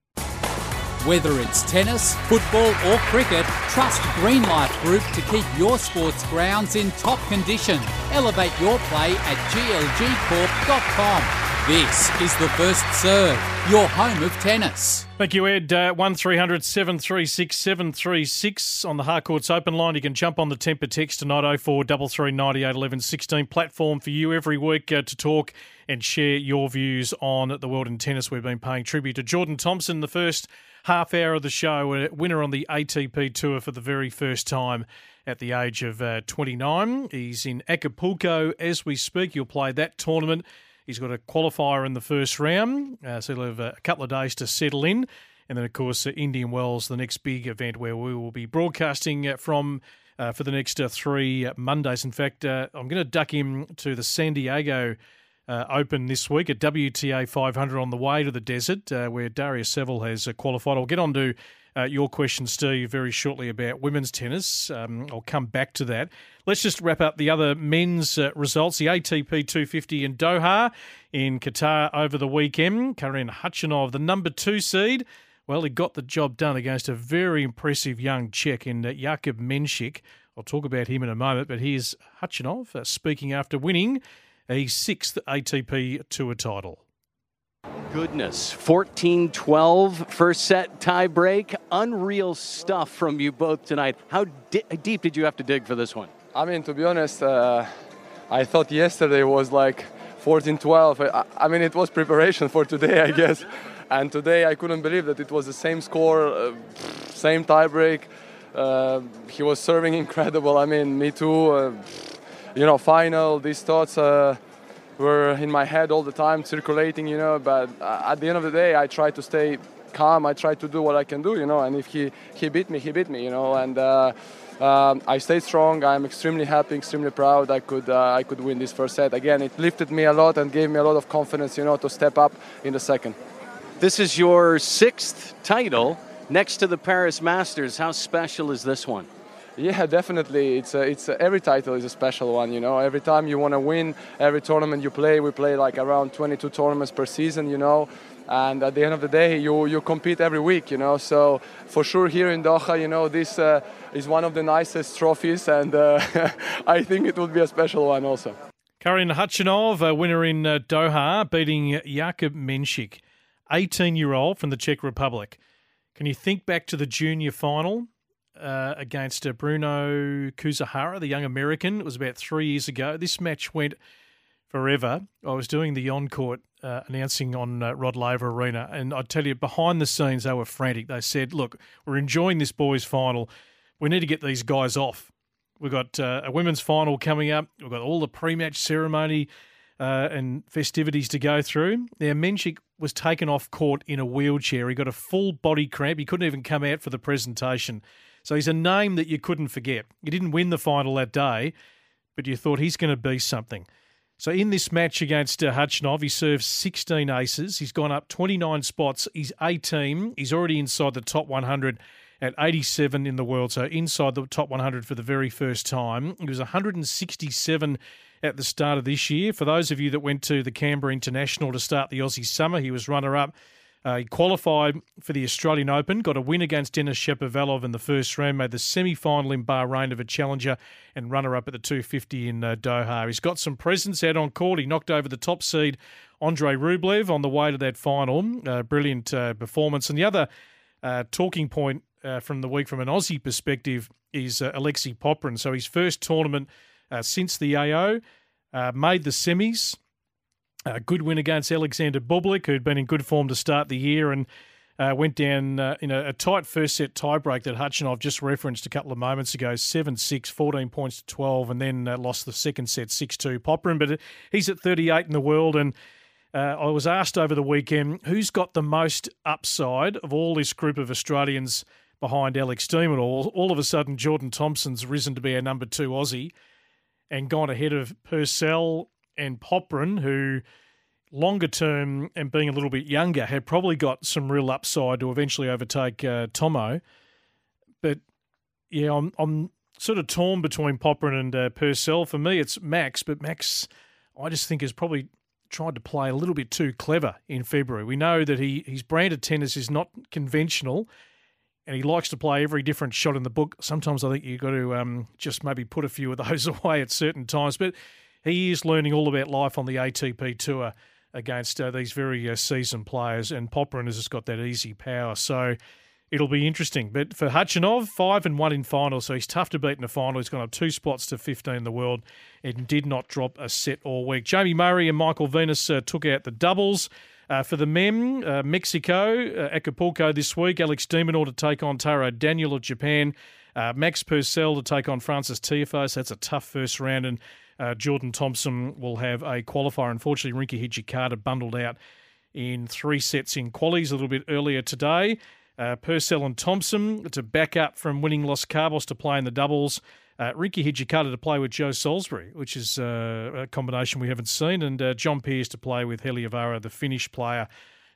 Whether it's tennis, football or cricket, trust Green Life Group to keep your sports grounds in top condition. Elevate your play at G L G corp dot com. This is The First Serve, your home of tennis. Thank you, Ed. Uh, one three hundred seven three six seven three six on the Harcourts Open line. You can jump on the temper text tonight, oh four three three, nine eight, one one one six. Platform for you every week uh, to talk and share your views on the world in tennis. We've been paying tribute to Jordan Thompson the first half hour of the show, a winner on the A T P Tour for the very first time at the age of uh, twenty-nine. He's in Acapulco as we speak. He'll play that tournament. He's got a qualifier in the first round, uh, so he'll have a couple of days to settle in. And then, of course, uh, Indian Wells, the next big event where we will be broadcasting uh, from uh, for the next uh, three uh, Mondays. In fact, uh, I'm going to duck him to the San Diego uh, Open this week, a W T A five hundred on the way to the desert, uh, where Daria Saville has uh, qualified. I'll get on to uh, your question, Steve, very shortly about women's tennis. Um, I'll come back to that. Let's just wrap up the other men's uh, results. The A T P two fifty in Doha in Qatar over the weekend. Katerina Siniakova, the number two seed, well, he got the job done against a very impressive young Czech in uh, Jakub Menšík. I'll talk about him in a moment, but here's Khachanov uh, speaking after winning a sixth A T P Tour title. Goodness, fourteen twelve, first set tie break. Unreal stuff from you both tonight. How di- deep did you have to dig for this one? I mean, to be honest, uh, I thought yesterday was like fourteen twelve. I, I mean, it was preparation for today, I guess. And today I couldn't believe that it was the same score, uh, same tiebreak. Uh, he was serving incredible. I mean, me too. Uh, you know, final, these thoughts uh, were in my head all the time, circulating, you know. But at the end of the day, I tried to stay calm. I tried to do what I can do, you know. And if he, he beat me, he beat me, you know. And... Uh, Um, I stayed strong. I'm extremely happy, extremely proud. I could, uh, I could win this first set. Again, it lifted me a lot and gave me a lot of confidence, you know, to step up in the second. This is your sixth title next to the Paris Masters. How special is this one? Yeah, definitely. It's a, it's a, every title is a special one, you know. Every time you want to win, every tournament you play, we play like around twenty-two tournaments per season, you know. And at the end of the day, you, you compete every week, you know. So for sure here in Doha, you know, this uh, is one of the nicest trophies, and uh, I think it would be a special one also. Katerina Khachanov, a winner in uh, Doha, beating Jakub Menšík, eighteen-year-old from the Czech Republic. Can you think back to the junior final uh, against uh, Bruno Kuzahara, the young American? It was about three years ago. This match went forever. I was doing the on-court uh, announcing on uh, Rod Laver Arena, and I tell you, behind the scenes, they were frantic. They said, look, we're enjoying this boys' final. We need to get these guys off. We've got uh, a women's final coming up. We've got all the pre-match ceremony uh, and festivities to go through. Now, Menšík was taken off court in a wheelchair. He got a full body cramp. He couldn't even come out for the presentation. So he's a name that you couldn't forget. He didn't win the final that day, but you thought he's going to be something. So in this match against uh, Khachanov, he serves sixteen aces. He's gone up twenty-nine spots. He's eighteen. He's already inside the top one hundred at eighty-seven in the world, so inside the top one hundred for the very first time. He was one hundred sixty-seven at the start of this year. For those of you that went to the Canberra International to start the Aussie summer, he was runner-up. Uh, he qualified for the Australian Open, got a win against Denis Shapovalov in the first round, made the semi-final in Bahrain of a challenger and runner-up at the two fifty in uh, Doha. He's got some presence out on court. He knocked over the top seed, Andrei Rublev, on the way to that final. Uh, brilliant uh, performance. And the other uh, talking point uh, from the week from an Aussie perspective is uh, Aleksei Popyrin. So his first tournament uh, since the A O, uh, made the semis. A good win against Alexander Bublik, who'd been in good form to start the year and uh, went down uh, in a, a tight first-set tiebreak that Khachanov just referenced a couple of moments ago, seven six, fourteen points to twelve, and then uh, lost the second set six two Popyrin. But he's at thirty-eight in the world, and uh, I was asked over the weekend, who's got the most upside of all this group of Australians behind Alex De Minaur? All, all of a sudden, Jordan Thompson's risen to be our number two Aussie and gone ahead of Purcell and Popyrin, who longer term and being a little bit younger, had probably got some real upside to eventually overtake uh, Tomo. But yeah, I'm I'm sort of torn between Popyrin and uh, Purcell. For me, it's Max, but Max, I just think, has probably tried to play a little bit too clever in February. We know that he his brand of tennis is not conventional, and he likes to play every different shot in the book. Sometimes I think you've got to um, just maybe put a few of those away at certain times. But he is learning all about life on the A T P Tour against uh, these very uh, seasoned players, and Popyrin has just got that easy power. So it'll be interesting. But for Khachanov, five and one in finals, so he's tough to beat in the final. He's gone up two spots to fifteen in the world and did not drop a set all week. Jamie Murray and Michael Venus uh, took out the doubles. Uh, for the men, uh, Mexico, uh, Acapulco this week. Alex De Minaur to take on Taro Daniel of Japan. Uh, Max Purcell to take on Francis Tiafoe. So that's a tough first round. And uh, Jordan Thompson will have a qualifier. Unfortunately, Rinky Hijikata bundled out in three sets in qualies a little bit earlier today. Uh, Purcell and Thompson to back up from winning Los Cabos to play in the doubles. Uh, Rinky Hijikata to play with Joe Salisbury, which is uh, a combination we haven't seen, and uh, John Pearce to play with Heliavara, the Finnish player.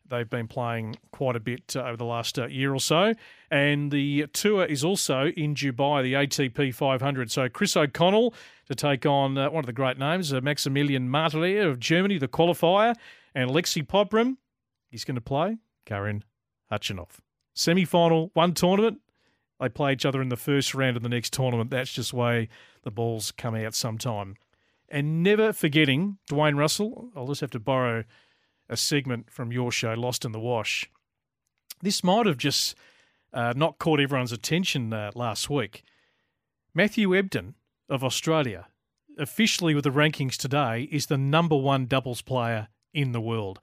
They've been playing quite a bit uh, over the last uh, year or so. And the tour is also in Dubai, the A T P five hundred. So Chris O'Connell to take on uh, one of the great names, uh, Maximilian Martellier of Germany, the qualifier, and Aleksei Popyrin. He's going to play Karen Khachanov. Semi-final, one tournament. They play each other in the first round of the next tournament. That's just the way the balls come out sometime. And never forgetting Dwayne Russell, I'll just have to borrow a segment from your show, Lost in the Wash. This might have just uh, not caught everyone's attention uh, last week. Matthew Ebden of Australia, officially with the rankings today, is the number one doubles player in the world.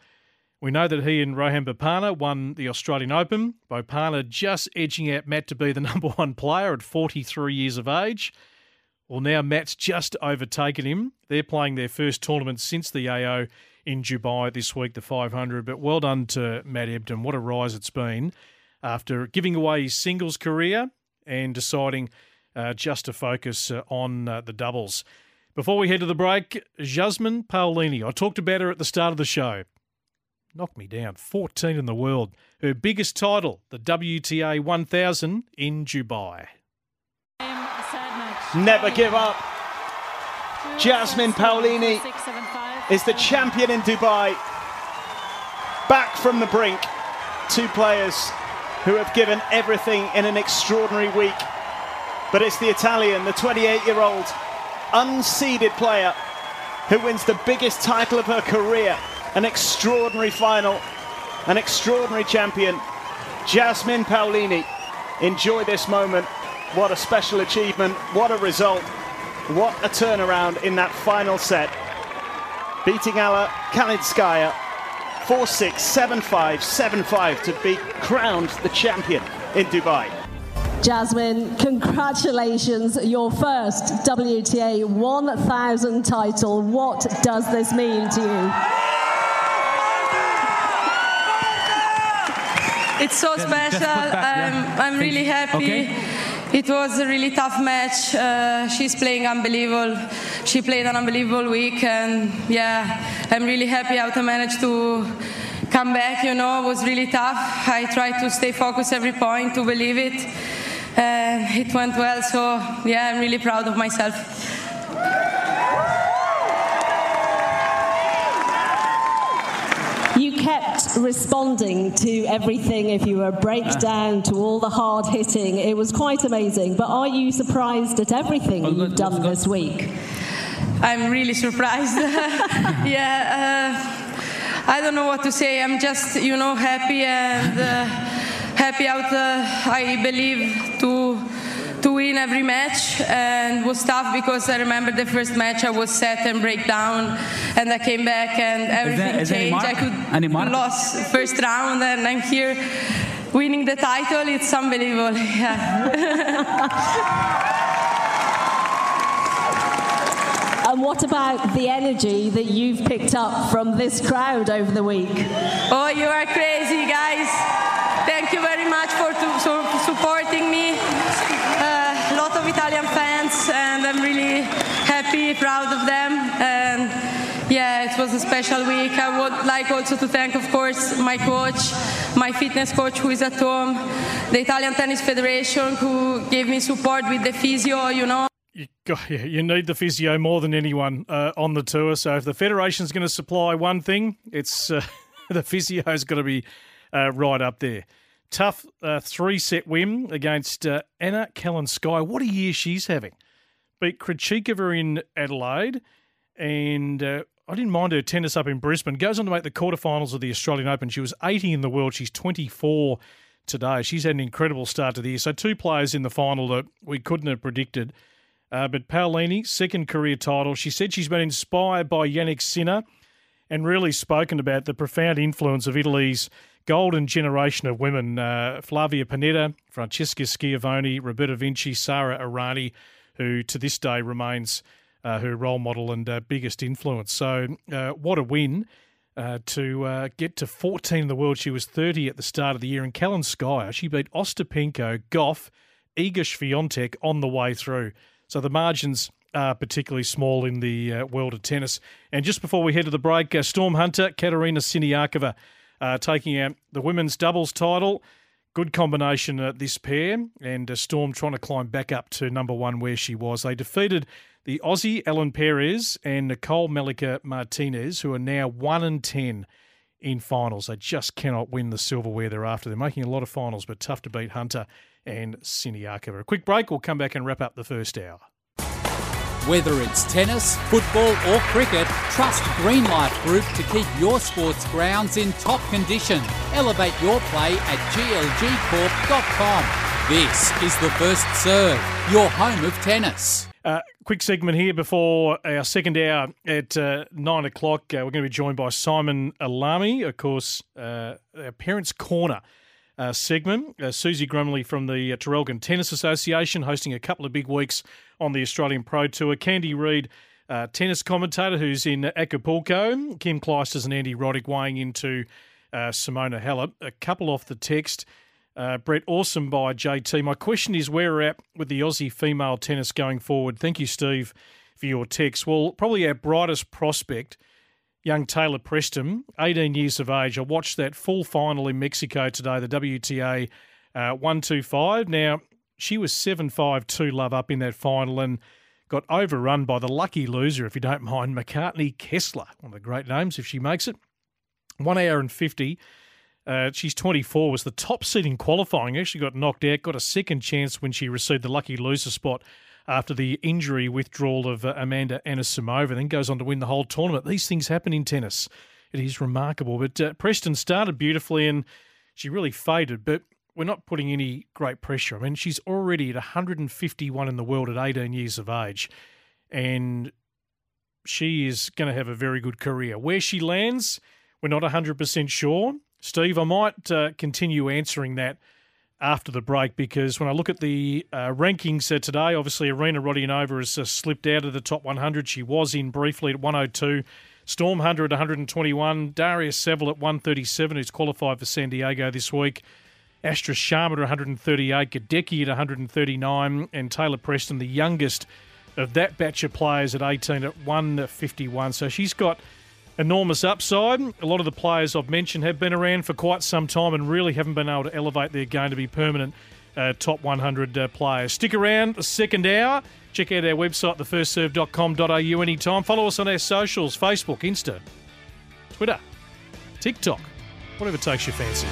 We know that he and Rohan Bopana won the Australian Open. Bopana just edging out Matt to be the number one player at forty-three years of age. Well, now Matt's just overtaken him. They're playing their first tournament since the A O in Dubai this week, the five hundred. But well done to Matt Ebden. What a rise it's been after giving away his singles career and deciding uh, just to focus uh, on uh, the doubles. Before we head to the break, Jasmine Paolini. I talked about her at the start of the show. Knocked me down. fourteen in the world. Her biggest title, the W T A one thousand in Dubai. Never give up. Jasmine Paolini is the champion in Dubai. Back from the brink. Two players who have given everything in an extraordinary week. But it's the Italian, the twenty-eight-year-old unseeded player who wins the biggest title of her career. An extraordinary final, an extraordinary champion. Jasmine Paolini, enjoy this moment. What a special achievement, what a result, what a turnaround in that final set. Beating Alla Kalinskaya four six, seven five, seven five to be crowned the champion in Dubai. Jasmine, congratulations, your first W T A one thousand title. What does this mean to you? It's so special. I'm, I'm really happy. Okay. It was a really tough match. Uh, she's playing unbelievable. She played an unbelievable week, and yeah, I'm really happy how to manage to come back. You know, it was really tough. I tried to stay focused every point, to believe it. Uh, it went well, so yeah, I'm really proud of myself. You kept responding to everything, if you were a breakdown, to all the hard hitting. It was quite amazing. But are you surprised at everything you've done this week? I'm really surprised. yeah, uh, I don't know what to say. I'm just, you know, happy and uh, happy out. Uh, I believe to to win every match, and was tough because I remember the first match I was set and break down, and I came back and everything is that, is changed. I could Animark? Lost first round, and I'm here winning the title. It's unbelievable. Yeah. And what about the energy that you've picked up from this crowd over the week? Oh, you are crazy, guys. Thank you very much for, to, for supporting me. Italian fans, and I'm really happy, proud of them, and yeah, it was was a special week. I would like also to thank, of course, my coach, my fitness coach who is at home, the Italian Tennis Federation who gave me support with the physio, you know. You, got, you need the physio more than anyone uh, on the tour. So if the federation's going to supply one thing, it's uh, the physio's got to be uh, right up there. Tough uh, three-set win against uh, Anna Kalinskaya. What a year she's having. Beat Krejcikova in Adelaide, and uh, I didn't mind her tennis up in Brisbane. Goes on to make the quarterfinals of the Australian Open. She was eighty in the world. She's twenty-four today. She's had an incredible start to the year. So two players in the final that we couldn't have predicted. Uh, but Paolini, second career title. She said she's been inspired by Jannik Sinner and really spoken about the profound influence of Italy's golden generation of women, uh, Flavia Panetta, Francesca Schiavone, Roberta Vinci, Sara Errani, who to this day remains uh, her role model and uh, biggest influence. So uh, what a win uh, to uh, get to fourteen in the world. She was thirty at the start of the year. And Kalinskaya, she beat Ostapenko, Goff, Iga Swiatek on the way through. So the margins are particularly small in the uh, world of tennis. And just before we head to the break, uh, Storm Hunter, Katerina Siniakova uh, taking out the women's doubles title. Good combination at uh, this pair, and uh, Storm trying to climb back up to number one where she was. They defeated the Aussie Ellen Perez and Nicole Malika Martinez, who are now one and ten in finals. They just cannot win the silverware they're after. They're making a lot of finals, but tough to beat Hunter and Siniakova. A quick break. We'll come back and wrap up the first hour. Whether it's tennis, football or cricket, trust Greenlight Group to keep your sports grounds in top condition. Elevate your play at g l g corp dot com. This is The First Serve, your home of tennis. Uh, quick segment here before our second hour at uh, nine o'clock. Uh, we're going to be joined by Simon Elame, of course, uh, our Parents' Corner uh, segment. Uh, Susie Grumley from the uh, Terrelgan Tennis Association hosting a couple of big weeks on the Australian Pro Tour. Candy Reid, uh, tennis commentator who's in Acapulco. Kim Clijsters and Andy Roddick weighing into uh, Simona Halep. A couple off the text. Uh, Brett, awesome by J T. My question is, where we're at with the Aussie female tennis going forward. Thank you, Steve, for your text. Well, probably our brightest prospect, young Taylor Preston, eighteen years of age. I watched that full final in Mexico today, the W T A uh, one two five. Now, she was seven five two love up in that final and got overrun by the lucky loser, if you don't mind, McCartney Kessler, one of the great names if she makes it. One hour and fifty. Uh, she's twenty-four, was the top seed in qualifying. Actually got knocked out, got a second chance when she received the lucky loser spot after the injury withdrawal of uh, Amanda Anisimova, then goes on to win the whole tournament. These things happen in tennis. It is remarkable. But uh, Preston started beautifully and she really faded, but we're not putting any great pressure. I mean, she's already at one hundred fifty-one in the world at eighteen years of age, and she is going to have a very good career. Where she lands, we're not one hundred percent sure. Steve, I might uh, continue answering that after the break, because when I look at the uh, rankings uh, today, obviously Irina Rodionova has uh, slipped out of the top one hundred. She was in briefly at one oh two. Storm Hunter at one hundred twenty-one. Daria Saville at one thirty-seven, who's qualified for San Diego this week. Astra Sharma at one hundred thirty-eight, Gadecki at one hundred thirty-nine, and Taylor Preston, the youngest of that batch of players at eighteen at one fifty-one. So she's got enormous upside. A lot of the players I've mentioned have been around for quite some time and really haven't been able to elevate their game to be permanent uh, top one hundred uh, players. Stick around the second hour. Check out our website, the first serve dot com dot a u anytime. Follow us on our socials, Facebook, Insta, Twitter, TikTok, whatever takes your fancy.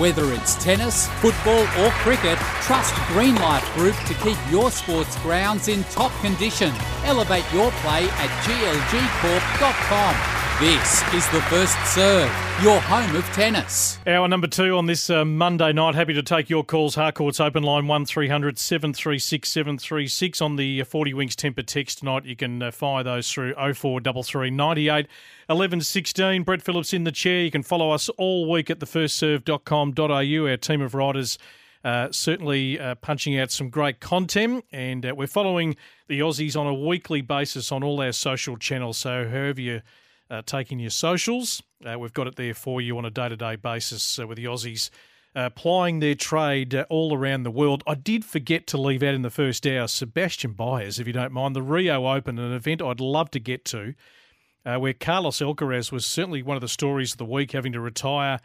Whether it's tennis, football or cricket, trust Greenlight Group to keep your sports grounds in top condition. Elevate your play at g l g corp dot com. This is The First Serve, your home of tennis. Hour number two on this uh, Monday night. Happy to take your calls. Harcourt's open line one three hundred seven three six seven three six. On the forty Wings temper text tonight, you can uh, fire those through oh four three three, nine eight, eleven sixteen. Brett Phillips in the chair. You can follow us all week at the first serve dot com dot a u. Our team of writers uh, certainly uh, punching out some great content, and uh, we're following the Aussies on a weekly basis on all our social channels. So however you uh, taking your socials, uh, we've got it there for you on a day-to-day basis uh, with the Aussies Uh, plying their trade uh, all around the world. I did forget to leave out in the first hour Sebastian Baez, if you don't mind, the Rio Open, an event I'd love to get to, uh, where Carlos Alcaraz was certainly one of the stories of the week, having to retire,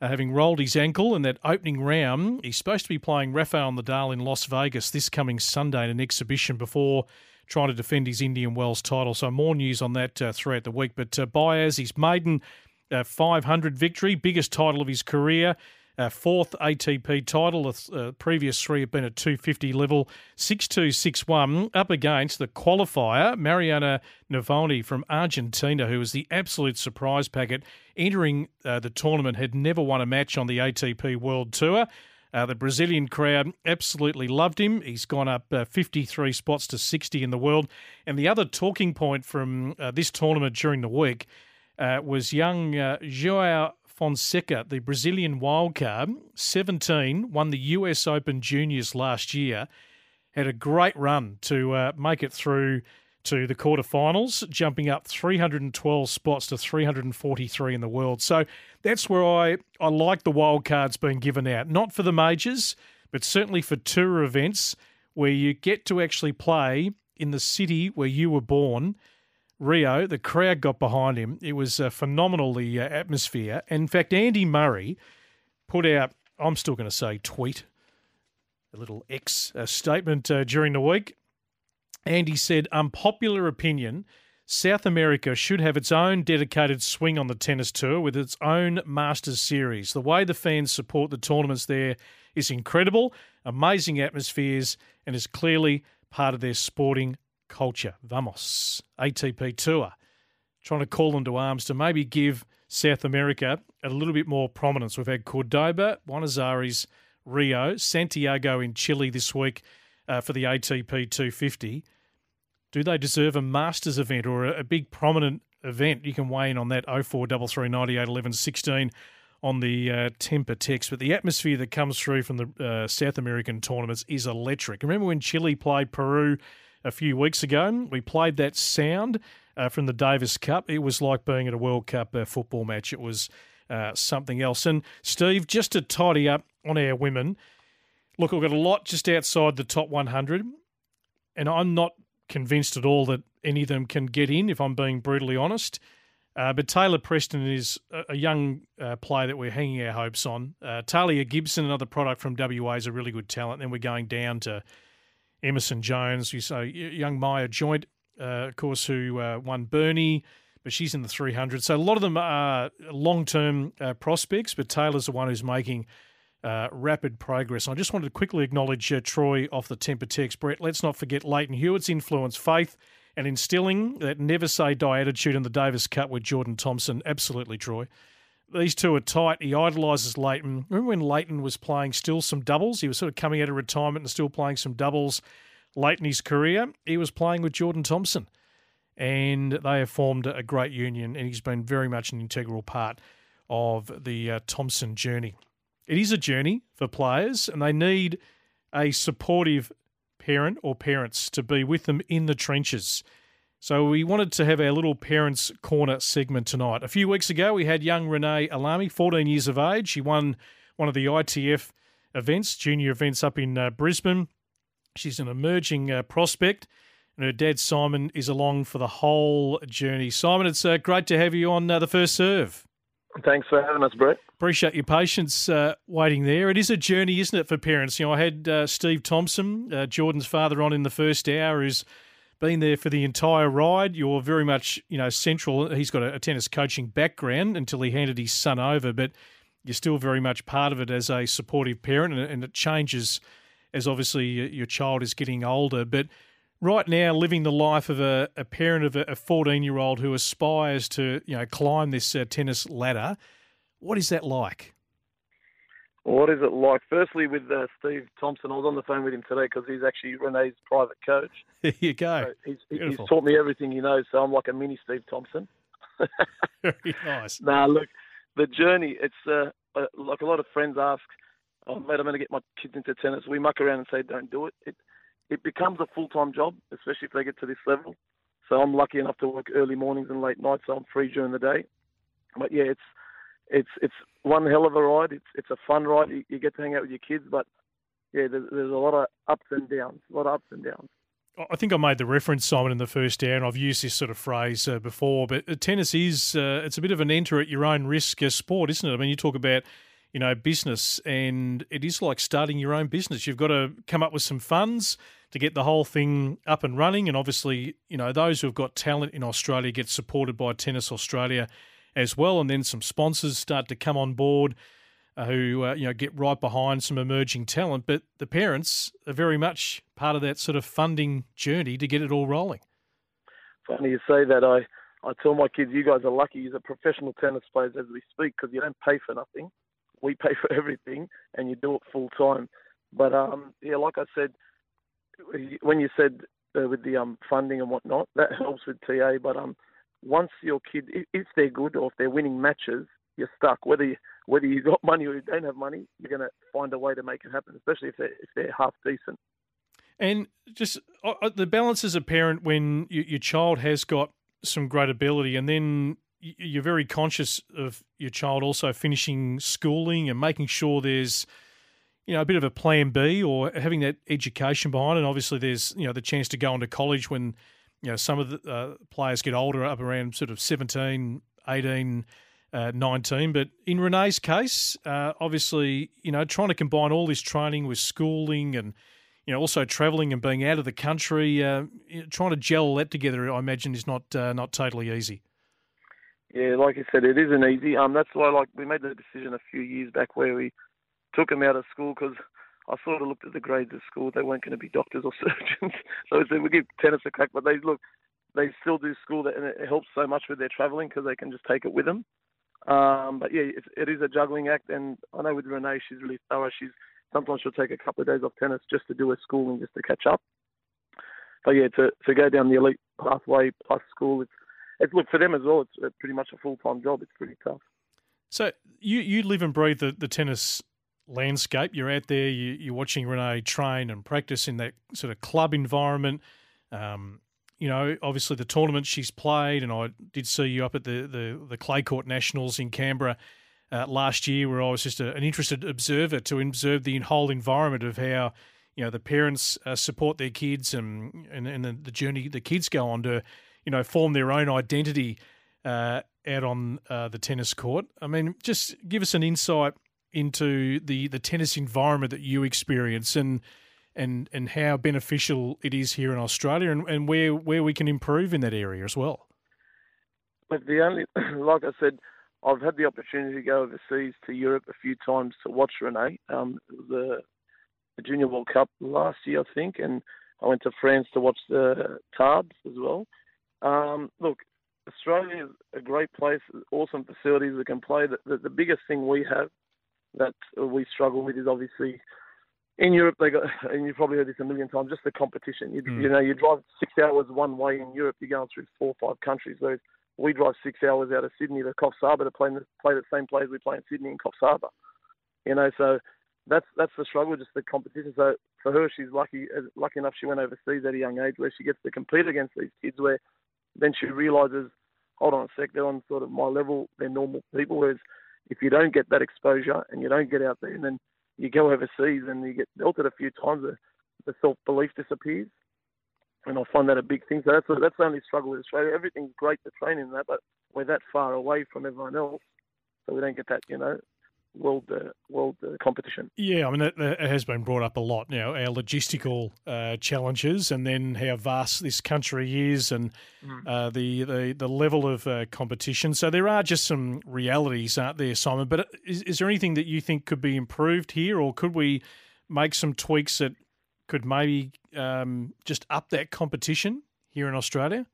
uh, having rolled his ankle in that opening round. He's supposed to be playing Rafael Nadal in Las Vegas this coming Sunday in an exhibition before trying to defend his Indian Wells title. So more news on that uh, throughout the week. But uh, Baez, his maiden uh, five hundred victory, biggest title of his career. Uh, fourth A T P title. The uh, previous three have been at two fifty level. six two, six one up against the qualifier, Mariana Navoni from Argentina, who was the absolute surprise packet. Entering uh, the tournament, had never won a match on the A T P World Tour. Uh, the Brazilian crowd absolutely loved him. He's gone up uh, fifty-three spots to sixty in the world. And the other talking point from uh, this tournament during the week uh, was young uh, João Fonseca, the Brazilian wildcard, seventeen, won the U S Open Juniors last year, had a great run to uh, make it through to the quarterfinals, jumping up three hundred twelve spots to three hundred forty-three in the world. So that's where I, I like the wildcards being given out, not for the majors, but certainly for tour events where you get to actually play in the city where you were born. Rio, the crowd got behind him. It was a phenomenal uh, atmosphere. In fact, Andy Murray put out, I'm still going to say tweet, a little X uh, statement uh, during the week. Andy said, unpopular opinion, South America should have its own dedicated swing on the tennis tour with its own Masters series. The way the fans support the tournaments there is incredible, amazing atmospheres, and is clearly part of their sporting culture. Vamos. A T P Tour. Trying to call them to arms to maybe give South America a little bit more prominence. We've had Cordoba, Buenos Aires, Rio, Santiago in Chile this week uh, for the A T P two fifty. Do they deserve a Masters event or a, a big prominent event? You can weigh in on that oh four three three, nine eight, one one, one six on the uh, temper text. But the atmosphere that comes through from the uh, South American tournaments is electric. Remember when Chile played Peru a few weeks ago? We played that sound uh, from the Davis Cup. It was like being at a World Cup uh, football match. It was uh, something else. And, Steve, just to tidy up on our women, look, we've got a lot just outside the top one hundred, and I'm not convinced at all that any of them can get in, if I'm being brutally honest. Uh, but Taylor Preston is a, a young uh, player that we're hanging our hopes on. Uh, Talia Gibson, another product from W A, is a really good talent. Then we're going down to Emerson Jones, you say, young Maya Joint, uh, of course, who uh, won Burnley, but she's in the three hundred. So a lot of them are long-term uh, prospects, but Taylor's the one who's making uh, rapid progress. And I just wanted to quickly acknowledge uh, Troy off the temper text. Brett, let's not forget Leighton Hewitt's influence, faith, and instilling that never-say-die attitude in the Davis Cup with Jordan Thompson. Absolutely, Troy. These two are tight. He idolises Leighton. Remember when Leighton was playing still some doubles? He was sort of coming out of retirement and still playing some doubles late in his career. He was playing with Jordan Thompson, and they have formed a great union, and he's been very much an integral part of the uh, Thompson journey. It is a journey for players, and they need a supportive parent or parents to be with them in the trenches. So we wanted to have our little Parents' Corner segment tonight. A few weeks ago, we had young Renee Alame, fourteen years of age. She won one of the I T F events, junior events up in uh, Brisbane. She's an emerging uh, prospect, and her dad, Simon, is along for the whole journey. Simon, it's uh, great to have you on uh, The First Serve. Thanks for having us, Brett. Appreciate your patience uh, waiting there. It is a journey, isn't it, for parents? You know, I had uh, Steve Thompson, uh, Jordan's father, on in the first hour, who's been there for the entire ride. You're very much, you know, central. He's got a tennis coaching background until he handed his son over, but you're still very much part of it as a supportive parent, and it changes as obviously your child is getting older. But right now, living the life of a, a parent of a fourteen-year-old who aspires to, you know, climb this uh, tennis ladder, what is that like? What is it like? Firstly, with uh, Steve Thompson, I was on the phone with him today because he's actually Renee's private coach. There you go. So he's, he's taught me everything he knows, so I'm like a mini Steve Thompson. Very nice. Nah, look, the journey, it's uh, like a lot of friends ask, oh, mate, I'm going to get my kids into tennis. We muck around and say, don't do it. It, it becomes a full-time job, especially if they get to this level. So I'm lucky enough to work early mornings and late nights, so I'm free during the day. But, yeah, it's it's it's one hell of a ride. It's it's a fun ride. You, you get to hang out with your kids, but yeah, there's, there's a lot of ups and downs. A lot of ups and downs. I think I made the reference, Simon, in the first hour, and I've used this sort of phrase uh, before, but tennis is, uh, it's a bit of an enter at your own risk uh, sport, isn't it? I mean, you talk about, you know, business, and it is like starting your own business. You've got to come up with some funds to get the whole thing up and running, and obviously, you know, those who've got talent in Australia get supported by Tennis Australia as well, and then some sponsors start to come on board uh, who, uh, you know, get right behind some emerging talent, but the parents are very much part of that sort of funding journey to get it all rolling. Funny you say that. I, I tell my kids, you guys are lucky you're professional tennis players as we speak because you don't pay for nothing. We pay for everything and you do it full time. But, um, yeah, like I said, when you said uh, with the um, funding and whatnot, that helps with T A. But um, once your kid, if they're good or if they're winning matches, you're stuck. Whether you, whether you got money or you don't have money, you're going to find a way to make it happen, especially if they're, if they're half decent. And just uh, the balance as a parent when you, your child has got some great ability and then you're very conscious of your child also finishing schooling and making sure there's, you know, a bit of a plan B or having that education behind it. And obviously there's, you know, the chance to go into college when, you know, some of the uh, players get older up around sort of seventeen, eighteen, uh, nineteen. But in Renee's case, uh, obviously, you know, trying to combine all this training with schooling and, you know, also travelling and being out of the country, uh, trying to gel that together, I imagine, is not uh, not totally easy. Yeah, like you said, it isn't easy. Um, that's why, like, we made the decision a few years back where we took him out of school because I sort of looked at the grades of school; they weren't going to be doctors or surgeons. So we said we give tennis a crack, but they look, they still do school, and it helps so much with their travelling because they can just take it with them. Um, but yeah, it, it is a juggling act, and I know with Renee, she's really thorough. She's Sometimes she'll take a couple of days off tennis just to do her schooling, just to catch up. But yeah, to to go down the elite pathway plus school, it's, it's look for them as well. It's pretty much a full time job. It's pretty tough. So you, you live and breathe the, the tennis landscape. You're out there. You, you're watching Renee train and practice in that sort of club environment. Um, you know, obviously the tournament she's played, and I did see you up at the the, the Clay Court Nationals in Canberra. Uh, last year, where I was just a, an interested observer to observe the whole environment of how, you know, the parents uh, support their kids and and, and the, the journey the kids go on to, you know, form their own identity uh, out on uh, the tennis court. I mean, just give us an insight into the, the tennis environment that you experience and and and how beneficial it is here in Australia and, and where where we can improve in that area as well. But the only, like I said, I've had the opportunity to go overseas to Europe a few times to watch Renee. Um, the, the Junior World Cup last year, I think, and I went to France to watch the T A R Bs as well. Um, look, Australia is a great place, awesome facilities that can play. The, the, the biggest thing we have that we struggle with is obviously in Europe, they got, and you've probably heard this a million times, just the competition. You, mm. you know, you drive six hours one way in Europe, you're going through four or five countries. Whereas we drive six hours out of Sydney to Coffs Harbour to play, play the same players we play in Sydney and Coffs Harbour. You know, so that's that's the struggle, just the competition. So for her, she's lucky lucky enough she went overseas at a young age where she gets to compete against these kids where then she realises, hold on a sec, they're on sort of my level, they're normal people. Whereas if you don't get that exposure and you don't get out there and then you go overseas and you get belted a few times, the, the self-belief disappears. And I find that a big thing. So that's a, that's the only struggle with Australia. Everything's great to train in that, but we're that far away from everyone else, so we don't get that, you know, world uh, world uh, competition. Yeah, I mean, that, that has been brought up a lot now, our logistical uh, challenges and then how vast this country is and mm. uh, the, the, the level of uh, competition. So there are just some realities, aren't there, Simon? But is, is there anything that you think could be improved here, or could we make some tweaks that could maybe um, just up that competition here in Australia?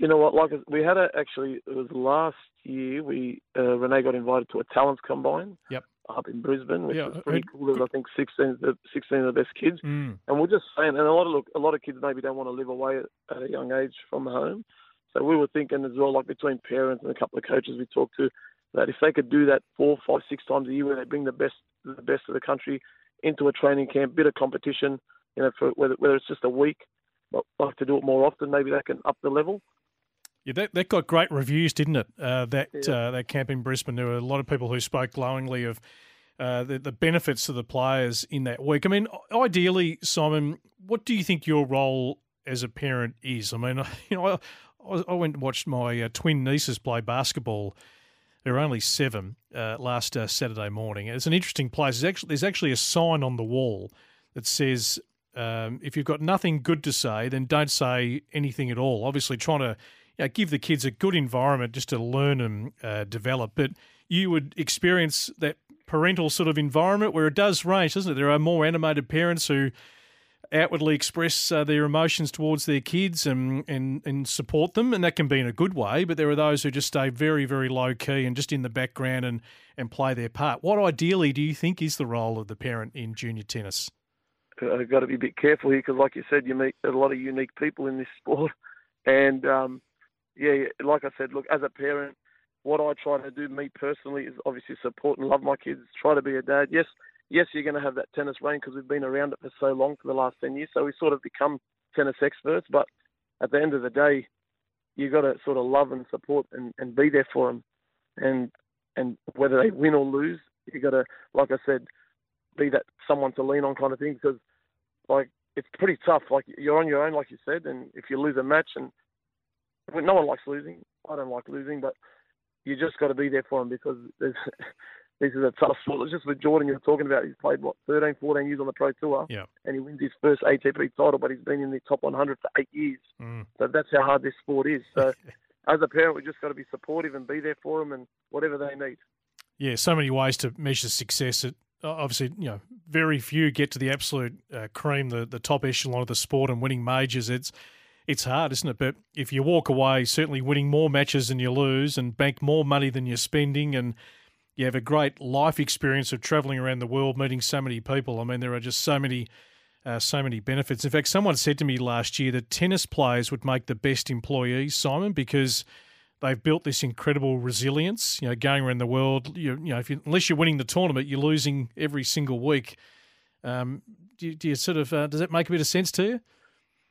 You know what, like we had a, actually, it was last year, we uh, Renee got invited to a talents combine yep. up in Brisbane, which yeah, was pretty it, cool. There was, I think, sixteen of the best kids. Mm. And we're just saying, and a lot of look, a lot of kids maybe don't want to live away at, at a young age from home. So we were thinking as well, like between parents and a couple of coaches we talked to, that if they could do that four, five, six times a year where they bring the best, the best of the country into a training camp, bit of competition, you know, for whether, whether it's just a week, but like to do it more often, maybe that can up the level. Yeah, that, that got great reviews, didn't it? Uh, that yeah. uh, that camp in Brisbane, there were a lot of people who spoke glowingly of uh, the, the benefits to the players in that week. I mean, ideally, Simon, what do you think your role as a parent is? I mean, you know, I, I went and watched my uh, twin nieces play basketball. They were only seven uh, last uh, Saturday morning. It's an interesting place. There's actually, there's actually a sign on the wall that says, um, if you've got nothing good to say, then don't say anything at all. Obviously trying to you know, give the kids a good environment just to learn and uh, develop. But you would experience that parental sort of environment where it does range, doesn't it? There are more animated parents who outwardly express uh, their emotions towards their kids and, and, and support them, and that can be in a good way, but there are those who just stay very, very low-key and just in the background and, and play their part. What ideally do you think is the role of the parent in junior tennis? I've got to be a bit careful here because, like you said, you meet a lot of unique people in this sport. And, um, yeah, like I said, look, as a parent, what I try to do, me personally, is obviously support and love my kids, try to be a dad. Yes, Yes, you're going to have that tennis rain because we've been around it for so long for the last ten years. So we sort of become tennis experts. But at the end of the day, you've got to sort of love and support and, and be there for them. And and whether they win or lose, you've got to, like I said, be that someone to lean on kind of thing because, like, it's pretty tough. Like, you're on your own, like you said, and if you lose a match, and no one likes losing. I don't like losing, but you just got to be there for them because there's... This is a tough sport. It's just with Jordan you're talking about. He's played, what, thirteen, fourteen years on the Pro Tour, yeah. and he wins his first A T P title, but he's been in the top one hundred for eight years. Mm. So that's how hard this sport is. So as a parent, we've just got to be supportive and be there for them and whatever they need. Yeah, so many ways to measure success. It, obviously, you know, very few get to the absolute uh, cream, the, the top echelon of the sport and winning majors. It's It's hard, isn't it? But if you walk away certainly winning more matches than you lose and bank more money than you're spending and you have a great life experience of travelling around the world, meeting so many people. I mean, there are just so many, uh, so many benefits. In fact, someone said to me last year that tennis players would make the best employees, Simon, because they've built this incredible resilience. You know, going around the world, you, you know, if you, unless you're winning the tournament, you're losing every single week. Um, do, do you sort of uh, does that make a bit of sense to you?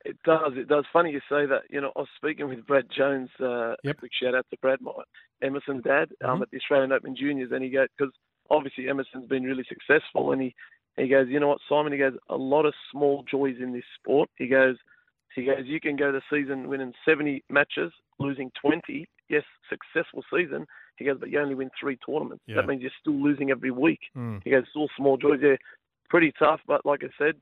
It does. It does. Funny you say that. You know, I was speaking with Brad Jones. Uh, yep. A quick shout out to Brad, my Emerson's dad, um, mm-hmm. at the Australian Open Juniors, and he goes, because obviously Emerson's been really successful, and he, he goes, you know what, Simon? He goes, a lot of small joys in this sport. He goes, he goes, you can go the season winning seventy matches, losing twenty. Yes, successful season. He goes, but you only win three tournaments. Yeah. That means you're still losing every week. Mm. He goes, it's all small joys. Yeah, pretty tough, but like I said.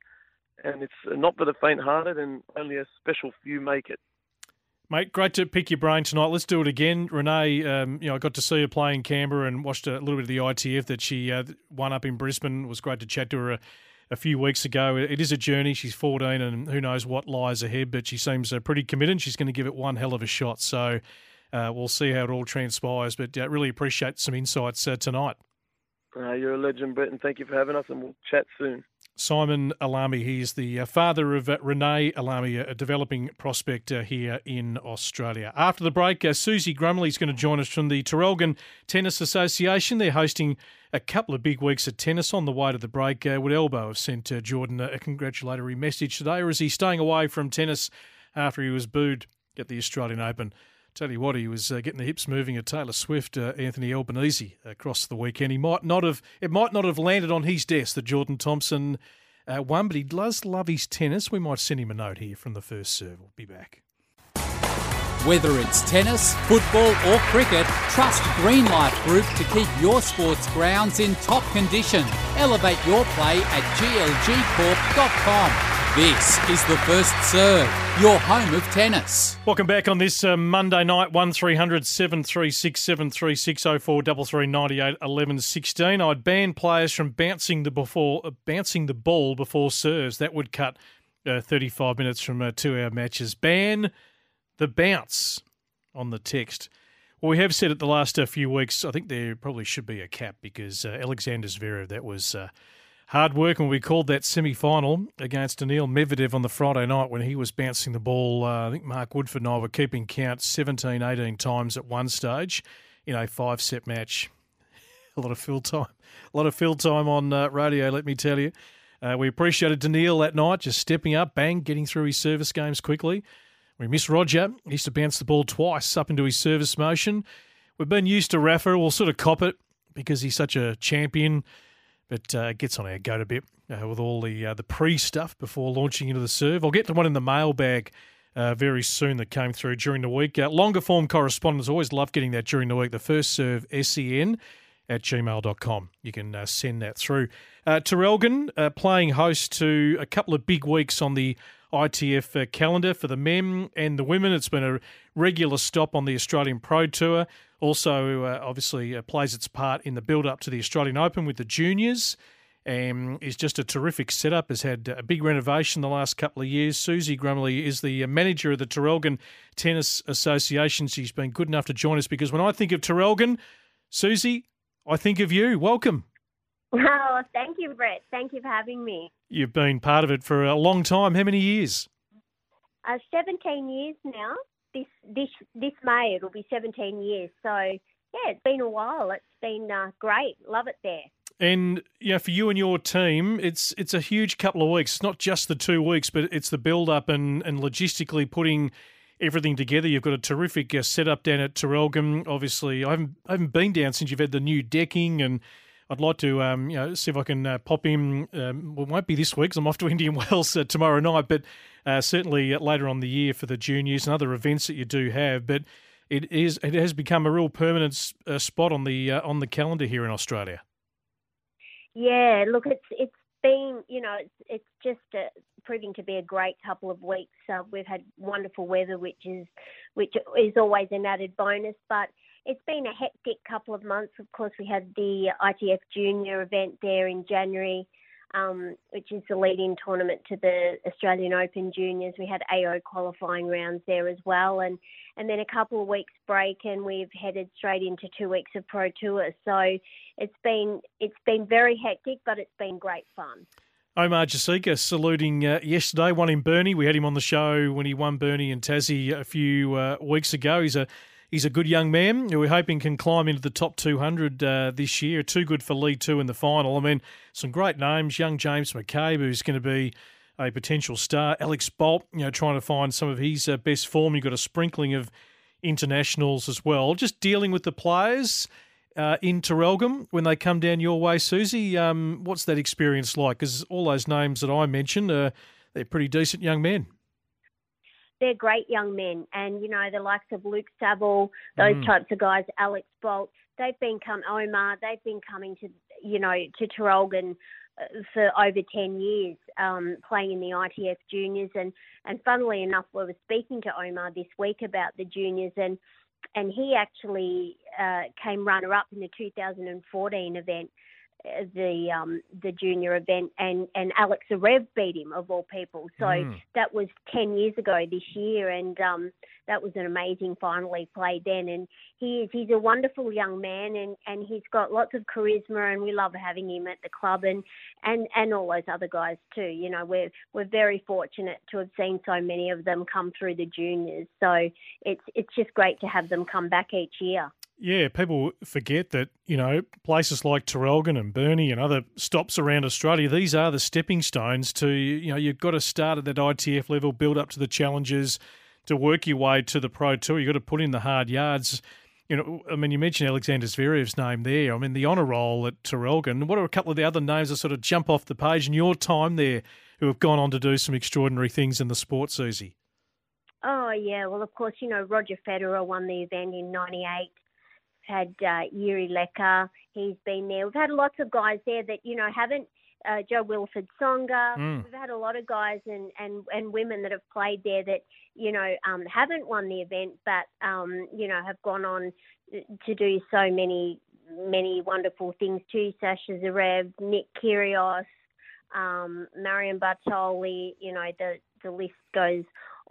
And it's not for the faint-hearted, and only a special few make it. Mate, great to pick your brain tonight. Let's do it again. Renee, um, you know, I got to see her play in Canberra and watched a little bit of the I T F that she uh, won up in Brisbane. It was great to chat to her a, a few weeks ago. It is a journey. She's fourteen, and who knows what lies ahead, but she seems uh, pretty committed. She's going to give it one hell of a shot. So uh, we'll see how it all transpires, but uh, really appreciate some insights uh, tonight. Uh, you're a legend, Brett, and thank you for having us, and we'll chat soon. Simon Elame, he is the father of Renee Alame, a developing prospect here in Australia. After the break, uh, Susie Grumley is going to join us from the Terrelgan Tennis Association. They're hosting a couple of big weeks of tennis. On the way to the break, uh, would Elbow have sent uh, Jordan a congratulatory message today, or is he staying away from tennis after he was booed at the Australian Open? Tell you what, he was uh, getting the hips moving at Taylor Swift, uh, Anthony Albanese, across the weekend. He might not have, it might not have landed on his desk that Jordan Thompson uh, won, but he does love his tennis. We might send him a note here from the first serve. We'll be back. Whether it's tennis, football or cricket, trust Greenlife Group to keep your sports grounds in top condition. Elevate your play at G L G corp dot com. This is The First Serve, your home of tennis. Welcome back on this uh, Monday night, one three hundred seven three six seven three six oh four three three nine eight eleven sixteen. I'd ban players from bouncing the before uh, bouncing the ball before serves. That would cut uh, thirty-five minutes from uh, two-hour matches. Ban the bounce on the text. Well, we have said it the last uh, few weeks. I think there probably should be a cap because uh, Alexander Zverev, that was... Uh, Hard work, and we called that semi-final against Daniil Medvedev on the Friday night when he was bouncing the ball. Uh, I think Mark Woodford and I were keeping count seventeen, eighteen times at one stage in a five-set match. A lot of field time. A lot of field time on uh, radio, let me tell you. Uh, we appreciated Daniil that night, just stepping up, bang, getting through his service games quickly. We miss Roger. He used to bounce the ball twice up into his service motion. We've been used to Rafa. We'll sort of cop it because he's such a champion, but uh, gets on our goat a bit uh, with all the uh, the pre-stuff before launching into the serve. I'll get to one in the mailbag uh, very soon that came through during the week. Uh, longer form correspondence, always love getting that during the week. The first serve, S E N at gmail dot com. You can uh, send that through. Uh, Terrelgan uh, playing host to a couple of big weeks on the I T F uh, calendar for the men and the women. It's been a regular stop on the Australian Pro Tour. Also, uh, obviously, uh, plays its part in the build-up to the Australian Open with the juniors. Um, is just a terrific setup. Has had a big renovation the last couple of years. Susie Grumley is the manager of the Terrelgan Tennis Association. She's been good enough to join us because when I think of Terrelgan, Susie, I think of you. Welcome. Well, thank you, Brett. Thank you for having me. You've been part of it for a long time. How many years? Uh, seventeen years now. This this this May it'll be seventeen years. So yeah, it's been a while. It's been uh, great. Love it there. And yeah, you know, for you and your team, it's it's a huge couple of weeks. It's not just the two weeks, but it's the build up and and logistically putting everything together. You've got a terrific uh, setup down at Terrelgan. Obviously, I haven't I haven't been down since you've had the new decking, and I'd like to um, you know, see if I can uh, pop in. Um, well, it won't be this week because I'm off to Indian Wells uh, tomorrow night, but uh, certainly later on the year for the juniors and other events that you do have. But it is it has become a real permanent uh, spot on the uh, on the calendar here in Australia. Yeah, look, it's it's been you know it's it's just a. proving to be a great couple of weeks. Uh, we've had wonderful weather, which is which is always an added bonus, but it's been a hectic couple of months. Of course, we had the I T F Junior event there in January, um, which is the lead-in tournament to the Australian Open Juniors. We had A O qualifying rounds there as well, and, and then a couple of weeks break, and we've headed straight into two weeks of Pro Tour. So it's been it's been very hectic, but it's been great fun. Omar Jasika saluting uh, yesterday, won in Burnie. We had him on the show when he won Burnie in Tassie a few uh, weeks ago. He's a he's a good young man who we're hoping can climb into the top two hundred uh, this year. Too good for League Two in the final. I mean, some great names. Young James McCabe, who's going to be a potential star. Alex Bolt, you know, trying to find some of his uh, best form. You've got a sprinkling of internationals as well. Just dealing with the players Uh, in Terrelgan when they come down your way, Susie. Um, what's that experience like? Because all those names that I mentioned, uh, they're pretty decent young men. They're great young men. And, you know, the likes of Luke Saville, those mm. types of guys, Alex Bolt, they've been come, Omar, they've been coming to, you know, to Terrelgan for over ten years, um, playing in the I T F juniors. And, and funnily enough, we were speaking to Omar this week about the juniors, and And he actually uh, came runner-up in the two thousand fourteen event, the um, the junior event, and, and Alex Zverev beat him, of all people. So mm. that was ten years ago this year, and um, that was an amazing final he played then. And he is, he's a wonderful young man, and, and he's got lots of charisma, and we love having him at the club, and, and, and all those other guys too. You know, we're we're very fortunate to have seen so many of them come through the juniors. So it's it's just great to have them come back each year. Yeah, people forget that, you know, places like Terrelgan and Burnie and other stops around Australia, these are the stepping stones to, you know, you've got to start at that I T F level, build up to the challenges, to work your way to the Pro Tour. You've got to put in the hard yards. You know, I mean, you mentioned Alexander Zverev's name there. I mean, the honour roll at Terrelgan. What are a couple of the other names that sort of jump off the page in your time there who have gone on to do some extraordinary things in the sport, Susie? Oh, yeah. Well, of course, you know, Roger Federer won the event in ninety-eight. Had uh, Yuri Lecca, he's been there. We've had lots of guys there that, you know, haven't, uh, Joe Wilfred Tsonga. Mm. We've had a lot of guys and, and, and women that have played there that, you know, um, haven't won the event, but, um, you know, have gone on to do so many, many wonderful things too. Sasha Zverev, Nick Kyrgios, um, Marion Bartoli, you know, the, the list goes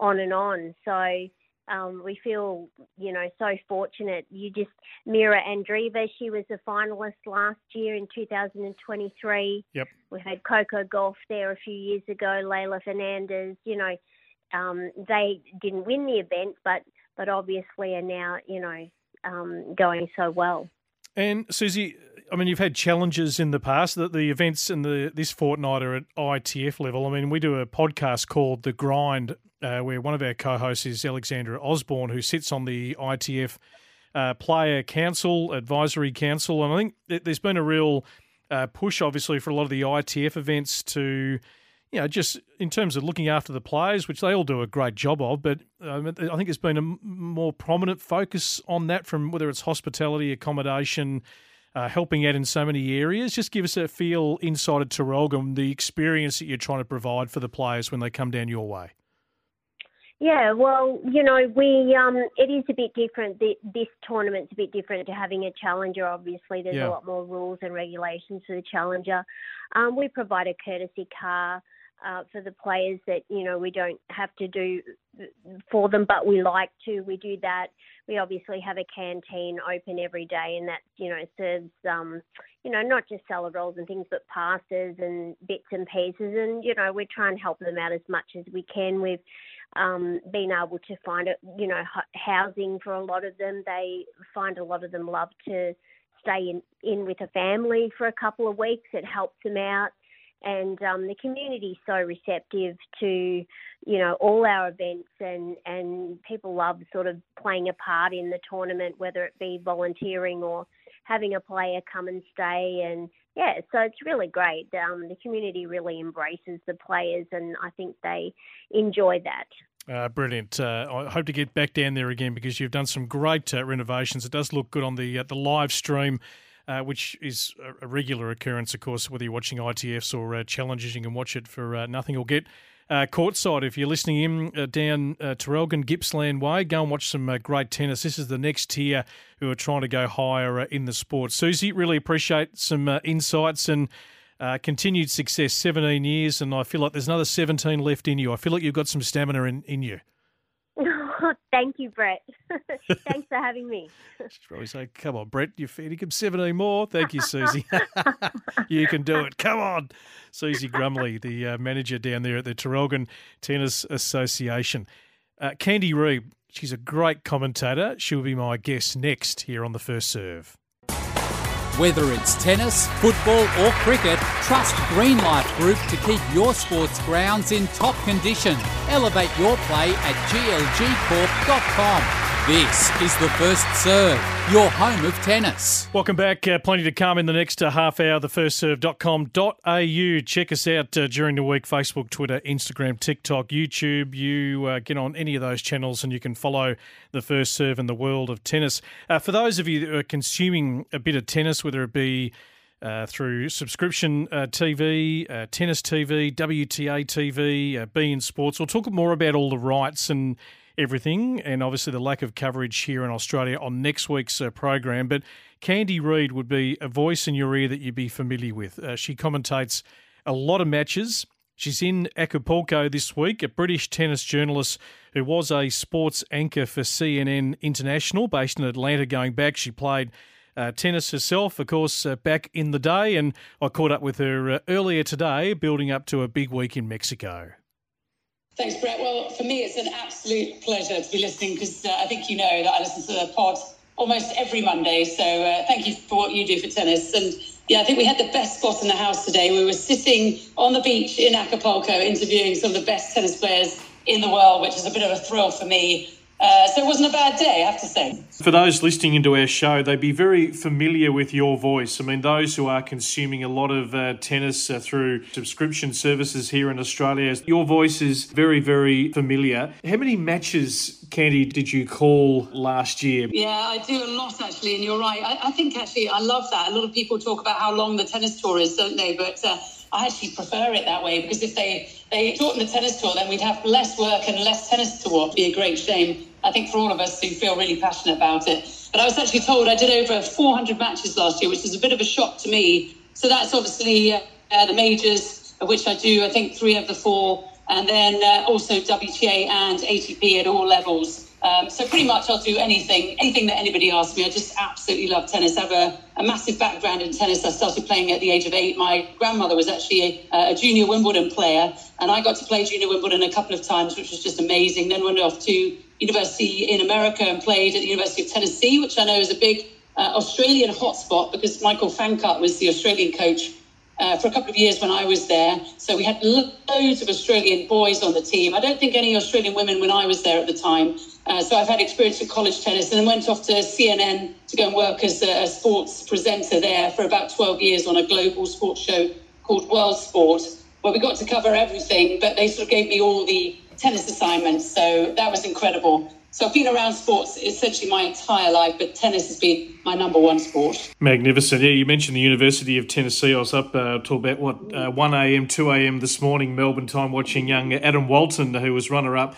on and on. So, Um, we feel, you know, so fortunate. You just, Mira Andreeva, she was a finalist last year in two thousand twenty-three. Yep. We had Coco Gauff there a few years ago, Leila Fernandez, you know, um, they didn't win the event, but, but obviously are now, you know, um, going so well. And Susie, I mean, you've had challenges in the past. That the events in the this fortnight are at I T F level. I mean, we do a podcast called The Grind, uh, where one of our co-hosts is Alexandra Osborne, who sits on the I T F uh, Player Council, Advisory Council. And I think there's been a real uh, push, obviously, for a lot of the I T F events to, you know, just in terms of looking after the players, which they all do a great job of, but um, I think it's been a more prominent focus on that from whether it's hospitality, accommodation, Uh, helping out in so many areas. Just give us a feel inside of Terralgan, the experience that you're trying to provide for the players when they come down your way. Yeah, well, you know, we um, it is a bit different. The, this tournament's a bit different to having a challenger, obviously. There's yeah. a lot more rules and regulations for the challenger. Um, we provide a courtesy car uh, for the players that, you know, we don't have to do for them, but we like to. We do that. We obviously have a canteen open every day, and that, you know, serves, um, you know, not just salad rolls and things, but pastas and bits and pieces. And, you know, we try and help them out as much as we can. We've um, been able to find, you know, housing for a lot of them. They find a lot of them love to stay in, in with a family for a couple of weeks. It helps them out. And um, the community is so receptive to, you know, all our events, and, and people love sort of playing a part in the tournament, whether it be volunteering or having a player come and stay. And, yeah, so it's really great. Um, the community really embraces the players, and I think they enjoy that. Uh, brilliant. Uh, I hope to get back down there again, because you've done some great uh, renovations. It does look good on the uh, the live stream. Uh, which is a regular occurrence, of course, whether you're watching I T Fs or uh, challenges. You can watch it for uh, nothing, or get uh, courtside. If you're listening in uh, down uh, Terralgan, Gippsland way, go and watch some uh, great tennis. This is the next tier who are trying to go higher uh, in the sport. Susie, really appreciate some uh, insights and uh, continued success, seventeen years, and I feel like there's another seventeen left in you. I feel like you've got some stamina in, in you. Thank you, Brett. Thanks for having me. She's probably saying, come on, Brett, you're fair to give seventeen more. Thank you, Susie. You can do it. Come on. Susie Grumley, the uh, manager down there at the Terralgan Tennis Association. Uh, Candy Reid, she's a great commentator. She'll be my guest next here on The First Serve. Whether it's tennis, football or cricket, trust Green Life Group to keep your sports grounds in top condition. Elevate your play at g l g corp dot com. This is The First Serve, your home of tennis. Welcome back. Uh, plenty to come in the next uh, half hour, the first serve dot com dot a u. Check us out uh, during the week, Facebook, Twitter, Instagram, TikTok, YouTube. You uh, get on any of those channels and you can follow The First Serve in the world of tennis. Uh, for those of you that are consuming a bit of tennis, whether it be Uh, through subscription uh, T V, uh, tennis T V, W T A T V, uh, Be In Sports. We'll talk more about all the rights and everything, and obviously the lack of coverage here in Australia on next week's uh, program. But Candy Reid would be a voice in your ear that you'd be familiar with. Uh, she commentates a lot of matches. She's in Acapulco this week, a British tennis journalist who was a sports anchor for C N N International based in Atlanta going back. She played Uh, tennis herself, of course, uh, back in the day, and I caught up with her uh, earlier today, building up to a big week in Mexico. Thanks, Brett. Well, for me, it's an absolute pleasure to be listening, because uh, I think you know that I listen to the pod almost every Monday, so uh, thank you for what you do for tennis. And yeah, I think we had the best spot in the house today. We were sitting on the beach in Acapulco interviewing some of the best tennis players in the world, which is a bit of a thrill for me. Uh, so it wasn't a bad day, I have to say. For those listening into our show, they'd be very familiar with your voice. I mean, those who are consuming a lot of uh, tennis uh, through subscription services here in Australia, your voice is very, very familiar. How many matches, Candy, did you call last year? Yeah, I do a lot, actually, and you're right. I, I think, actually, I love that. A lot of people talk about how long the tennis tour is, don't they? But uh, I actually prefer it that way, because if they, they shorten the tennis tour, then we'd have less work and less tennis to watch. It'd be a great shame, I think, for all of us who feel really passionate about it. But I was actually told I did over four hundred matches last year, which is a bit of a shock to me. So that's obviously uh, the majors, of which I do, I think, three of the four, and then uh, also W T A and A T P at all levels. Um, so pretty much I'll do anything, anything that anybody asks me. I just absolutely love tennis. I have a, a massive background in tennis. I started playing at the age of eight. My grandmother was actually a, a junior Wimbledon player, and I got to play junior Wimbledon a couple of times, which was just amazing. Then went off to university in America and played at the University of Tennessee, which I know is a big uh, Australian hotspot because Michael Fancart was the Australian coach uh, for a couple of years when I was there. So we had loads of Australian boys on the team. I don't think any Australian women when I was there at the time. Uh, so I've had experience with college tennis and then went off to C N N to go and work as a, a sports presenter there for about twelve years on a global sports show called World Sport, where we got to cover everything, but they sort of gave me all the tennis assignments. So that was incredible. So I've been around sports essentially my entire life, but tennis has been my number one sport. Magnificent. Yeah, you mentioned the University of Tennessee. I was up uh, till about, what, uh, one a.m., two a.m. this morning, Melbourne time, watching young Adam Walton, who was runner-up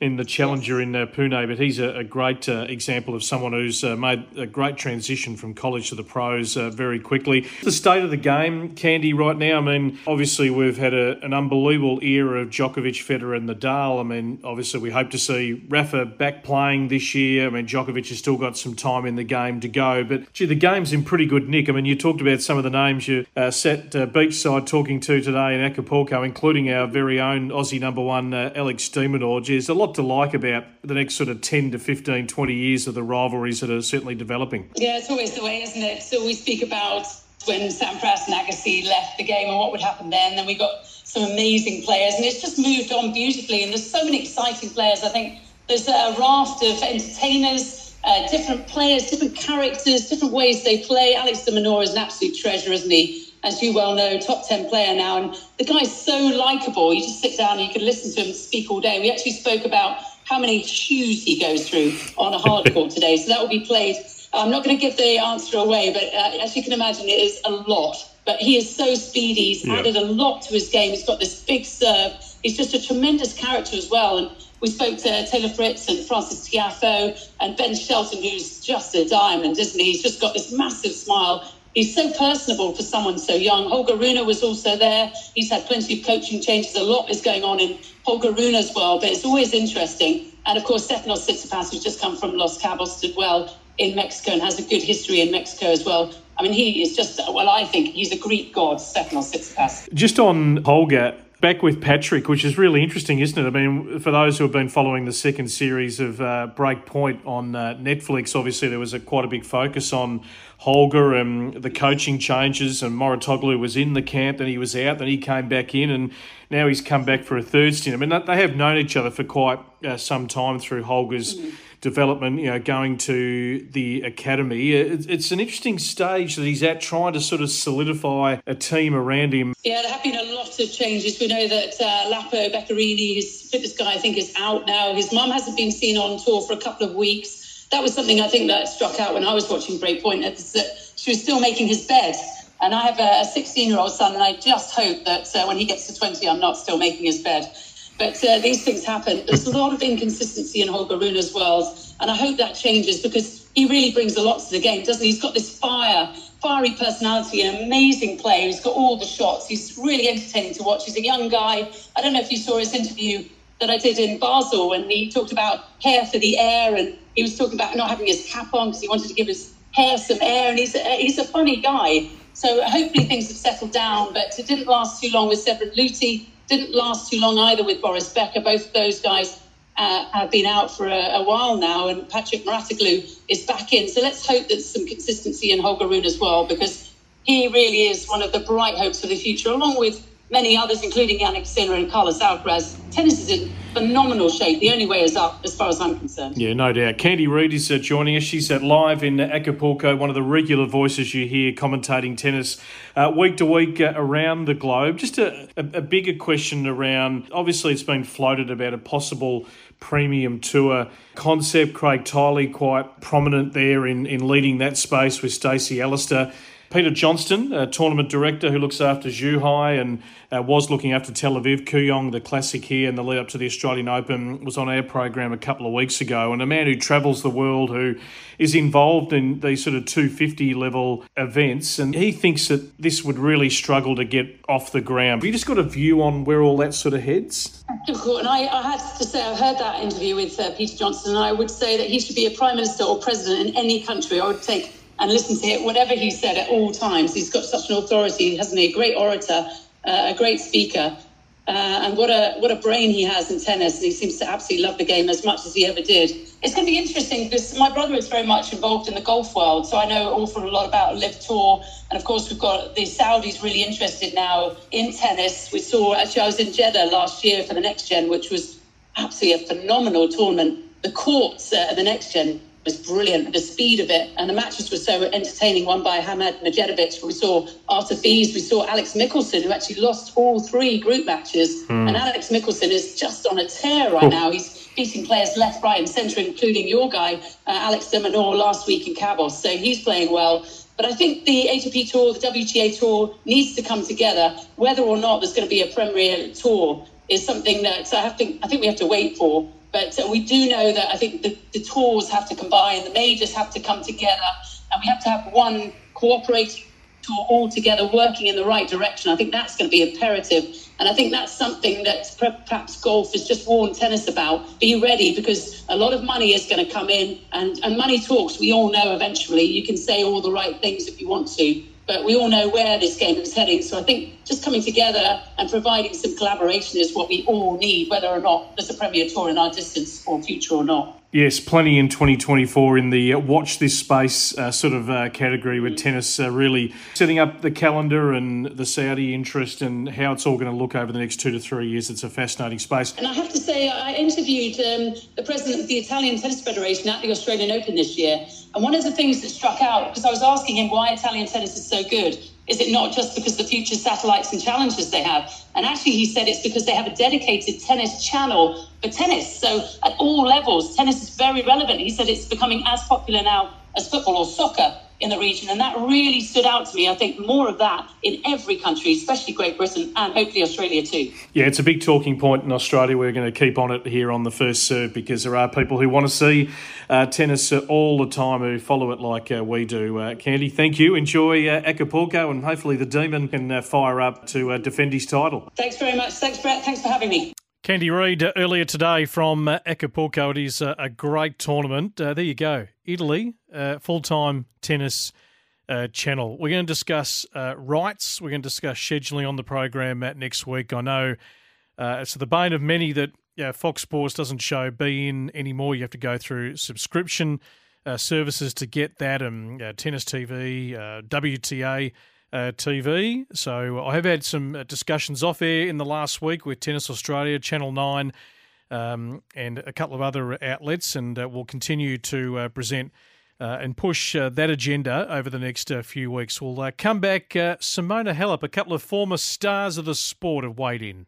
in the Challenger in uh, Pune, but he's a, a great uh, example of someone who's uh, made a great transition from college to the pros uh, very quickly. The state of the game, Candy, right now, I mean, obviously we've had a, an unbelievable era of Djokovic, Federer and Nadal. I mean, obviously we hope to see Rafa back playing this year. I mean, Djokovic has still got some time in the game to go, but gee, the game's in pretty good nick. I mean, you talked about some of the names you uh, sat uh, beachside talking to today in Acapulco, including our very own Aussie number one, uh, Alex De Minaur. There's a lot to like about the next sort of ten to fifteen, twenty years of the rivalries that are certainly developing. Yeah, it's always the way, isn't it? So we speak about when Sampras and Agassi left the game and what would happen then. Then we got some amazing players and it's just moved on beautifully and there's so many exciting players. I think there's a raft of entertainers, uh, different players, different characters, different ways they play. Alex De Minaur is an absolute treasure, isn't he? As you well know, top ten player now. And the guy's so likeable. You just sit down and you can listen to him speak all day. We actually spoke about how many shoes he goes through on a hard court today. So that will be played. I'm not going to give the answer away, but uh, as you can imagine, it is a lot. But he is so speedy. He's yeah. added a lot to his game. He's got this big serve. He's just a tremendous character as well. And we spoke to Taylor Preston and Francis Tiafoe and Ben Shelton, who's just a diamond, isn't he? He's just got this massive smile. He's so personable for someone so young. Holger Rune was also there. He's had plenty of coaching changes. A lot is going on in Holger Rune's world, but it's always interesting. And, of course, Stefano Tsitsipas, who's just come from Los Cabos, did well in Mexico and has a good history in Mexico as well. I mean, he is just, well, I think he's a Greek god, Stefano Tsitsipas. Just on Holger, back with Patrick, which is really interesting, isn't it? I mean, for those who have been following the second series of uh, Breakpoint on uh, Netflix, obviously there was a, quite a big focus on Holger and the coaching changes, and Mouratoglou was in the camp, then he was out, then he came back in, and now he's come back for a third stint. I mean, they have known each other for quite uh, some time through Holger's mm-hmm. development, you know, going to the academy. It's an interesting stage that he's at, trying to sort of solidify a team around him. Yeah, there have been a lot of changes. We know that uh, Lapo Beccarini, his fitness guy, I think is out now. His mum hasn't been seen on tour for a couple of weeks. That was something I think that struck out when I was watching Breakpoint, that she was still making his bed. And I have a sixteen-year-old son, and I just hope that uh, when he gets to twenty, I'm not still making his bed. But uh, these things happen. There's a lot of inconsistency in Holger Rune's world, and I hope that changes because he really brings a lot to the game, doesn't he? He's got this fire, fiery personality, an amazing player. He's got all the shots. He's really entertaining to watch. He's a young guy. I don't know if you saw his interview that I did in Basel when he talked about hair for the air, and he was talking about not having his cap on because he wanted to give his hair some air, and he's a, he's a funny guy. So hopefully things have settled down, but it didn't last too long with Severin Luthi, didn't last too long either with Boris Becker. Both of those guys uh, have been out for a, a while now, and Patrick Mouratoglou is back in. So let's hope there's some consistency in Holger Rune as well, because he really is one of the bright hopes for the future, along with many others, including Jannik Sinner and Carlos Alcaraz. Tennis is in phenomenal shape. The only way is up, as far as I'm concerned. Yeah, no doubt. Candy Reid is uh, joining us. She's uh, live in Acapulco, one of the regular voices you hear commentating tennis uh, week to week uh, around the globe. Just a, a, a bigger question around, obviously it's been floated about a possible premium tour concept. Craig Tiley quite prominent there in, in leading that space with Stacey Allister. Peter Johnston, a tournament director who looks after Zhuhai and uh, was looking after Tel Aviv, Kuyong, the classic here and the lead up to the Australian Open, was on our program a couple of weeks ago. And a man who travels the world, who is involved in these sort of two fifty level events, and he thinks that this would really struggle to get off the ground. Have you just got a view on where all that sort of heads? And I, I had to say, I heard that interview with uh, Peter Johnston, and I would say that he should be a prime minister or president in any country. I would take and listen to it, whatever he said at all times. He's got such an authority, hasn't he? A great orator, uh, a great speaker. Uh, and what a what a brain he has in tennis. And he seems to absolutely love the game as much as he ever did. It's going to be interesting because my brother is very much involved in the golf world. So I know an awful lot about Live Tour. And, of course, we've got the Saudis really interested now in tennis. We saw, actually, I was in Jeddah last year for the Next Gen, which was absolutely a phenomenal tournament. The courts at uh, the Next Gen was brilliant, the speed of it. And the matches were so entertaining, one by Hamad Majetovic. We saw Artafiz, we saw Alex Michelsen, who actually lost all three group matches. Mm. And Alex Michelsen is just on a tear right Ooh. now. He's beating players left, right and centre, including your guy, uh, Alex De Minaur, last week in Cabos. So he's playing well. But I think the A T P Tour, the W T A Tour needs to come together. Whether or not there's going to be a Premier Tour is something that I think, I think we have to wait for. But uh, we do know that I think the, the tours have to combine, the majors have to come together, and we have to have one cooperating tour all together working in the right direction. I think that's going to be imperative. And I think that's something that perhaps golf has just warned tennis about. Be ready, because a lot of money is going to come in, and, and money talks. We all know eventually you can say all the right things if you want to, but we all know where this game is heading. So I think just coming together and providing some collaboration is what we all need, whether or not there's a Premier Tour in our distance or future or not. Yes, plenty in twenty twenty-four in the uh, watch this space uh, sort of uh, category, with tennis uh, really setting up the calendar and the Saudi interest and how it's all going to look over the next two to three years. It's a fascinating space. And I have to say, I interviewed um, the president of the Italian Tennis Federation at the Australian Open this year. And one of the things that struck out, because I was asking him why Italian tennis is so good, is it not just because the future satellites and challenges they have? And actually, he said it's because they have a dedicated tennis channel for tennis. So at all levels, tennis is very relevant. He said it's becoming as popular now as football or soccer in the region. And that really stood out to me. I think more of that in every country, especially Great Britain and hopefully Australia too. Yeah, it's a big talking point in Australia. We're going to keep on it here on The First Serve, because there are people who want to see uh, tennis uh, all the time, who follow it like uh, we do. Uh, Candy, thank you. Enjoy uh, Acapulco, and hopefully the Demon can uh, fire up to uh, defend his title. Thanks very much. Thanks, Brett. Thanks for having me. Candy Reid uh, earlier today from uh, Acapulco. It is uh, a great tournament. Uh, there you go. Italy, uh, full-time tennis uh, channel. We're going to discuss uh, rights. We're going to discuss scheduling on the program uh, next week. I know uh, it's the bane of many that yeah, Fox Sports doesn't show beIN anymore. You have to go through subscription uh, services to get that, and uh, Tennis T V, uh, W T A. Uh, T V. So I have had some uh, discussions off air in the last week with Tennis Australia, Channel nine, um, and a couple of other outlets, and uh, we'll continue to uh, present uh, and push uh, that agenda over the next uh, few weeks. We'll uh, come back. Uh, Simona Halep, a couple of former stars of the sport have weighed in.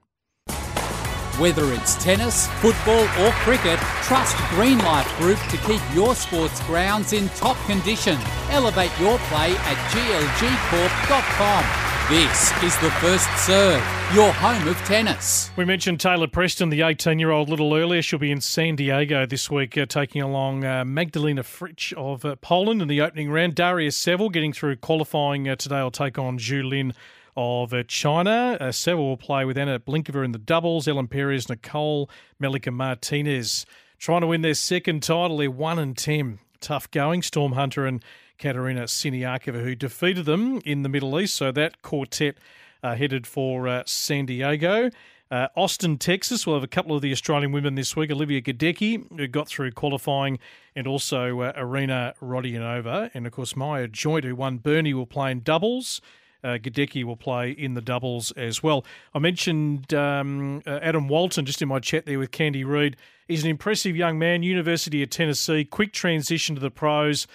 Whether it's tennis, football or cricket, trust Greenlight Group to keep your sports grounds in top condition. Elevate your play at G L G corp dot com. This is The First Serve, your home of tennis. We mentioned Taylor Preston, the eighteen-year-old, a little earlier. She'll be in San Diego this week, uh, taking along uh, Magdalena Fritsch of uh, Poland in the opening round. Daria Saville getting through qualifying uh, today will take on Zhu Lin of China. Uh, Saville will play with Anna Blinkova in the doubles, Ellen Perez, Nicole Melica-Martinez. Trying to win their second title, they're one and ten. Tough going. Storm Hunter and Katerina Siniakova, who defeated them in the Middle East. So that quartet uh, headed for uh, San Diego. Uh, Austin, Texas, we'll have a couple of the Australian women this week. Olivia Gadecki, who got through qualifying, and also uh, Irina Rodionova. And, of course, Maya Joint, who won Burnley, will play in doubles. Uh, Gadecki will play in the doubles as well. I mentioned um, uh, Adam Walton just in my chat there with Candy Reid. He's an impressive young man, University of Tennessee, quick transition to the pros.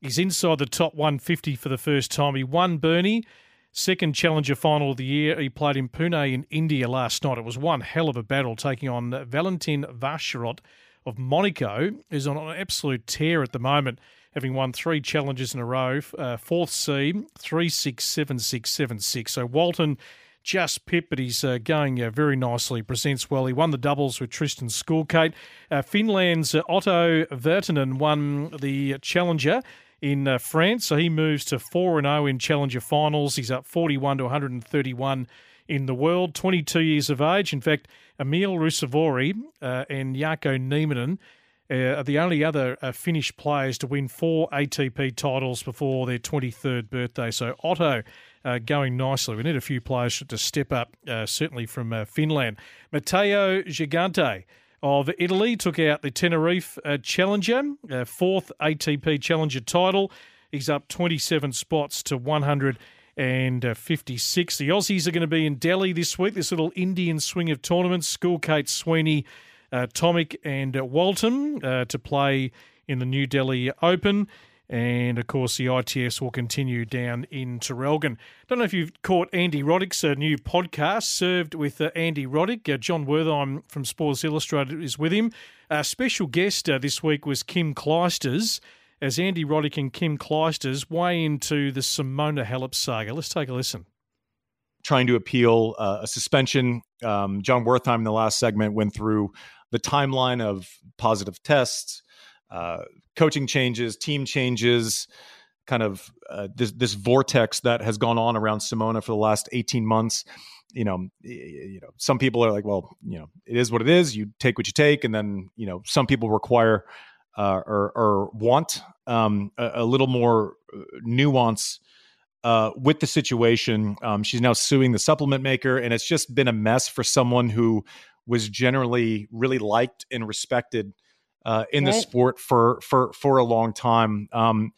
He's inside the top one fifty for the first time. He won Burnley, second Challenger final of the year. He played in Pune in India last night. It was one hell of a battle, taking on Valentin Vacherot of Monaco, who's on an absolute tear at the moment, having won three challenges in a row, uh, fourth seed, three six, seven six, seven six. So Walton just pip, but he's uh, going uh, very nicely, presents well. He won the doubles with Tristan Schoolcate. Uh, Finland's uh, Otto Virtanen won the Challenger in uh, France, so he moves to four and oh in Challenger finals. He's up forty-one to one thirty-one in the world, twenty-two years of age. In fact, Emil Ruussavuori uh, and Jaakko Nieminen Uh, are the only other uh, Finnish players to win four A T P titles before their twenty-third birthday. So Otto uh, going nicely. We need a few players to step up, uh, certainly from uh, Finland. Matteo Gigante of Italy took out the Tenerife uh, Challenger, uh, fourth A T P Challenger title. He's up twenty-seven spots to one hundred fifty-six. The Aussies are going to be in Delhi this week, this little Indian swing of tournaments. Schoolcate, Sweeney, uh, Tomic and uh, Walton uh, to play in the New Delhi Open. And, of course, the I T S will continue down in Terrelgan. Don't know if you've caught Andy Roddick's uh, new podcast, Served with uh, Andy Roddick. Uh, John Wertheim from Sports Illustrated is with him. Our uh, special guest uh, this week was Kim Clijsters, as Andy Roddick and Kim Clijsters weigh into the Simona Halep saga. Let's take a listen. Trying to appeal uh, a suspension. Um, John Wertheim in the last segment went through the timeline of positive tests, Uh, coaching changes, team changes, kind of uh, this, this vortex that has gone on around Simona for the last eighteen months. You know, you know, some people are like, well, you know, it is what it is. You take what you take. And then, you know, some people require uh, or, or want um, a, a little more nuance uh, with the situation. Um, she's now suing the supplement maker, and it's just been a mess for someone who was generally really liked and respected Uh, in right. the sport for for for a long time. Um,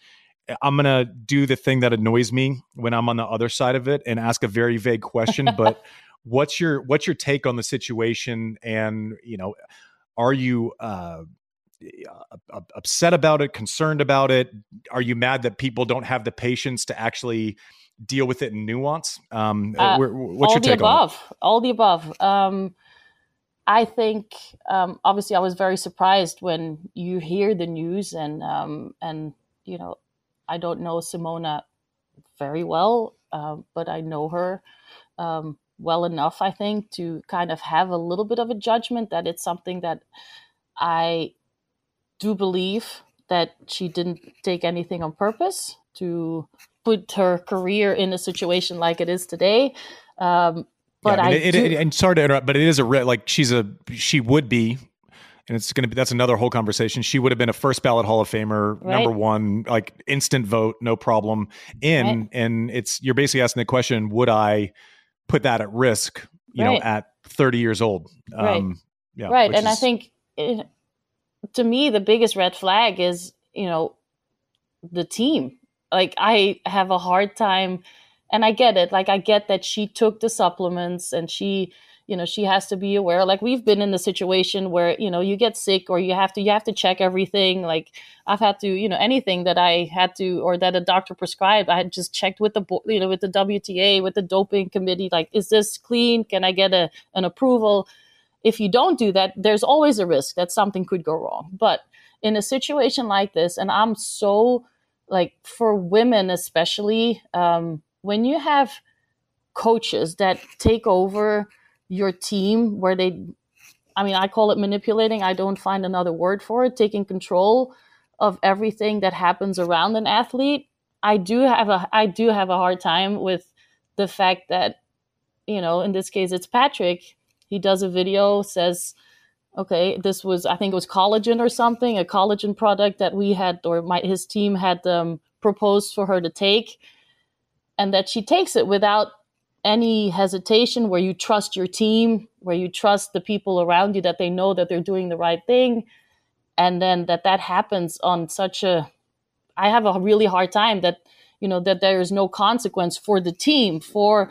I'm gonna do the thing that annoys me when I'm on the other side of it and ask a very vague question. But what's your what's your take on the situation? And you know, are you uh, upset about it? Concerned about it? Are you mad that people don't have the patience to actually deal with it in nuance? Um, uh, what's all your the take above. on it? All the above. Um, I think, um, obviously, I was very surprised when you hear the news, and, um, and you know, I don't know Simona very well, uh, but I know her um, well enough, I think, to kind of have a little bit of a judgment that it's something that I do believe that she didn't take anything on purpose to put her career in a situation like it is today. Um But yeah, I mean, I it, it, it, and sorry to interrupt, but it is a re- like she's a she would be, and it's going to be that's another whole conversation. She would have been a first ballot Hall of Famer, right? Number one, like instant vote, no problem. In right. And it's you're basically asking the question: would I put that at risk? You right. know, at thirty years old, um, right? Yeah, right. And is, I think it, to me, the biggest red flag is you know the team. Like I have a hard time. And I get it. Like, I get that she took the supplements and she, you know, she has to be aware. Like, we've been in the situation where, you know, you get sick or you have to, you have to check everything. Like, I've had to, you know, anything that I had to, or that a doctor prescribed, I had just checked with the, you know, with the W T A, with the doping committee, like, is this clean? Can I get a, an approval? If you don't do that, there's always a risk that something could go wrong. But in a situation like this, and I'm so, like, for women especially, um, when you have coaches that take over your team where they, I mean, I call it manipulating. I don't find another word for it. Taking control of everything that happens around an athlete. I do have a, I do have a hard time with the fact that, you know, in this case, it's Patrick. He does a video, says, okay, this was, I think it was collagen or something, a collagen product that we had, or my, his team had um, proposed for her to take. And that she takes it without any hesitation, where you trust your team, where you trust the people around you, that they know that they're doing the right thing. And then that that happens on such a, I have a really hard time that, you know, that there is no consequence for the team, for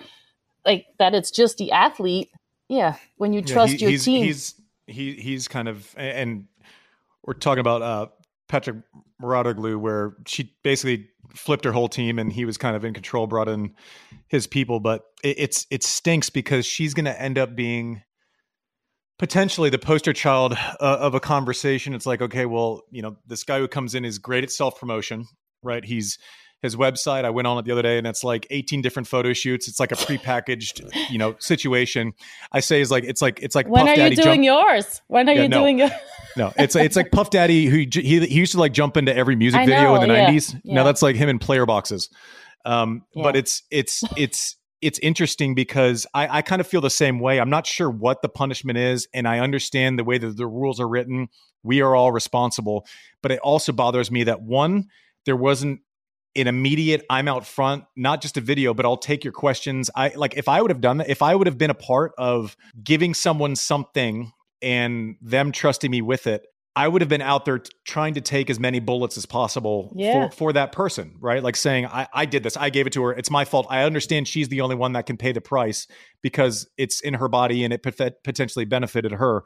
like that it's just the athlete. Yeah. When you trust yeah, he, your he's, team. He's, he, he's kind of, and we're talking about uh, Patrick Mouratoglou, where she basically flipped her whole team and he was kind of in control, brought in his people. But it, it's it stinks because she's going to end up being potentially the poster child uh, of a conversation. It's like, okay, well, you know, this guy who comes in is great at self-promotion, right? He's his website. I went on it the other day and it's like eighteen different photo shoots. It's like a prepackaged, you know, situation. I say is like, it's like, it's like, when Puff are Daddy you doing jump- yours? When are yeah, you no, doing yours? No, it's it's like Puff Daddy who he, he used to like jump into every music I video know, in the yeah, nineties. Yeah. Now that's like him in player boxes. Um, yeah. But it's, it's, it's, it's interesting because I, I kind of feel the same way. I'm not sure what the punishment is. And I understand the way that the rules are written. We are all responsible, but it also bothers me that one, there wasn't, an immediate, I'm out front, not just a video, but I'll take your questions. I like, if I would have done that, if I would have been a part of giving someone something and them trusting me with it, I would have been out there t- trying to take as many bullets as possible yeah. for, for that person, right? Like saying, I, I did this. I gave it to her. It's my fault. I understand she's the only one that can pay the price because it's in her body and it pot- potentially benefited her.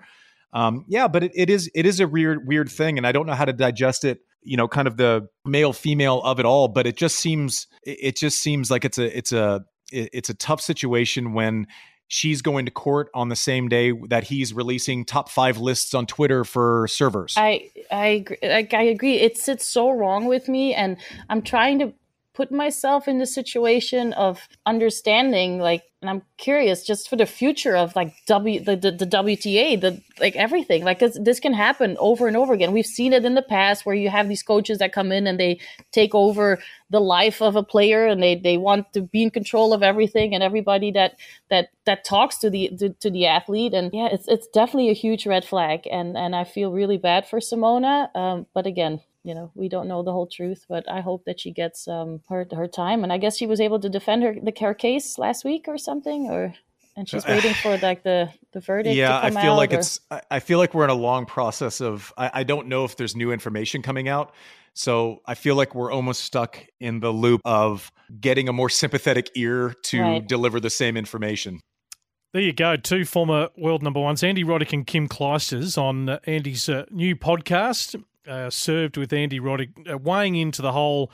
Um, yeah, but it, it is it is a weird, weird thing. And I don't know how to digest it, you know, kind of the male, female of it all. But it just seems it just seems like it's a it's a it's a tough situation when she's going to court on the same day that he's releasing top five lists on Twitter for servers. I I agree. Like, I agree. It sits so wrong with me, and I'm trying to put myself in the situation of understanding, like, and I'm curious just for the future of like W the the, the W T A, the like everything, like this, this can happen over and over again. We've seen it in the past where you have these coaches that come in and they take over the life of a player, and they, they want to be in control of everything and everybody that that that talks to the to, to the athlete. And yeah, it's it's definitely a huge red flag, and and I feel really bad for Simona, um, but again, you know, we don't know the whole truth, but I hope that she gets um, her her time. And I guess she was able to defend her the her case last week or something, or and she's waiting for like the, the verdict. Yeah, to come I feel out, like or... it's. I feel like we're in a long process of. I, I don't know if there's new information coming out, so I feel like we're almost stuck in the loop of getting a more sympathetic ear to right. deliver the same information. There you go, two former world number ones, Andy Roddick and Kim Clijsters, on uh, Andy's uh, new podcast. Uh, served with Andy Roddick, uh, weighing into the whole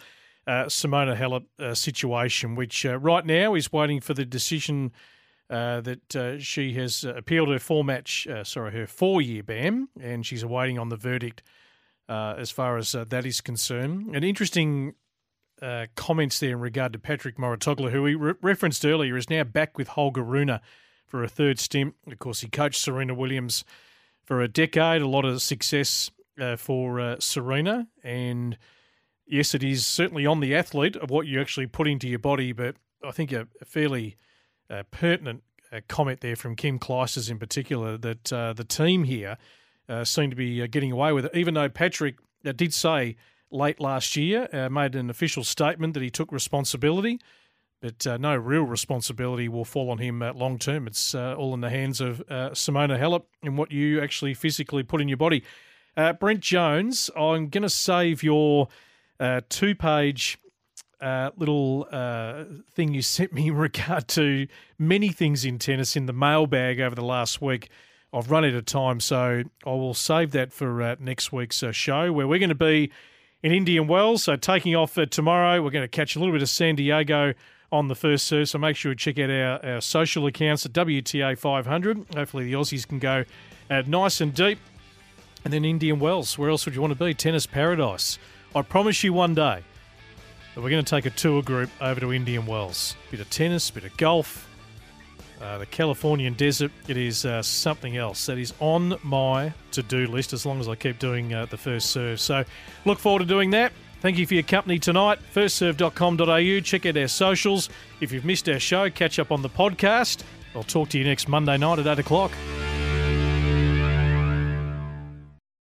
uh, Simona Halep uh, situation, which uh, right now is waiting for the decision uh, that uh, she has appealed her four-match, uh, sorry, her four-year ban, and she's awaiting on the verdict uh, as far as uh, that is concerned. And interesting uh, comments there in regard to Patrick Mouratoglou, who we re- referenced earlier, is now back with Holger Rune for a third stint. Of course, he coached Serena Williams for a decade, a lot of success Uh, for uh, Serena, and yes, it is certainly on the athlete of what you actually put into your body, but I think a, a fairly uh, pertinent uh, comment there from Kim Clijsters in particular, that uh, the team here uh, seem to be uh, getting away with it, even though Patrick uh, did say late last year, uh, made an official statement that he took responsibility, but uh, no real responsibility will fall on him uh, long term. It's uh, all in the hands of uh, Simona Halep and what you actually physically put in your body. Uh, Brent Jones, I'm going to save your uh, two-page uh, little uh, thing you sent me in regard to many things in tennis in the mailbag over the last week. I've run out of time, so I will save that for uh, next week's uh, show, where we're going to be in Indian Wells. So taking off uh, tomorrow, we're going to catch a little bit of San Diego on the first serve, so make sure you check out our, our social accounts at W T A five hundred. Hopefully the Aussies can go uh, nice and deep. And then Indian Wells, where else would you want to be? Tennis paradise. I promise you one day that we're going to take a tour group over to Indian Wells. Bit of tennis, bit of golf, uh, the Californian desert. It is uh, something else that is on my to-do list as long as I keep doing uh, the first serve. So look forward to doing that. Thank you for your company tonight. first serve dot com dot a u. Check out our socials. If you've missed our show, catch up on the podcast. I'll talk to you next Monday night at eight o'clock.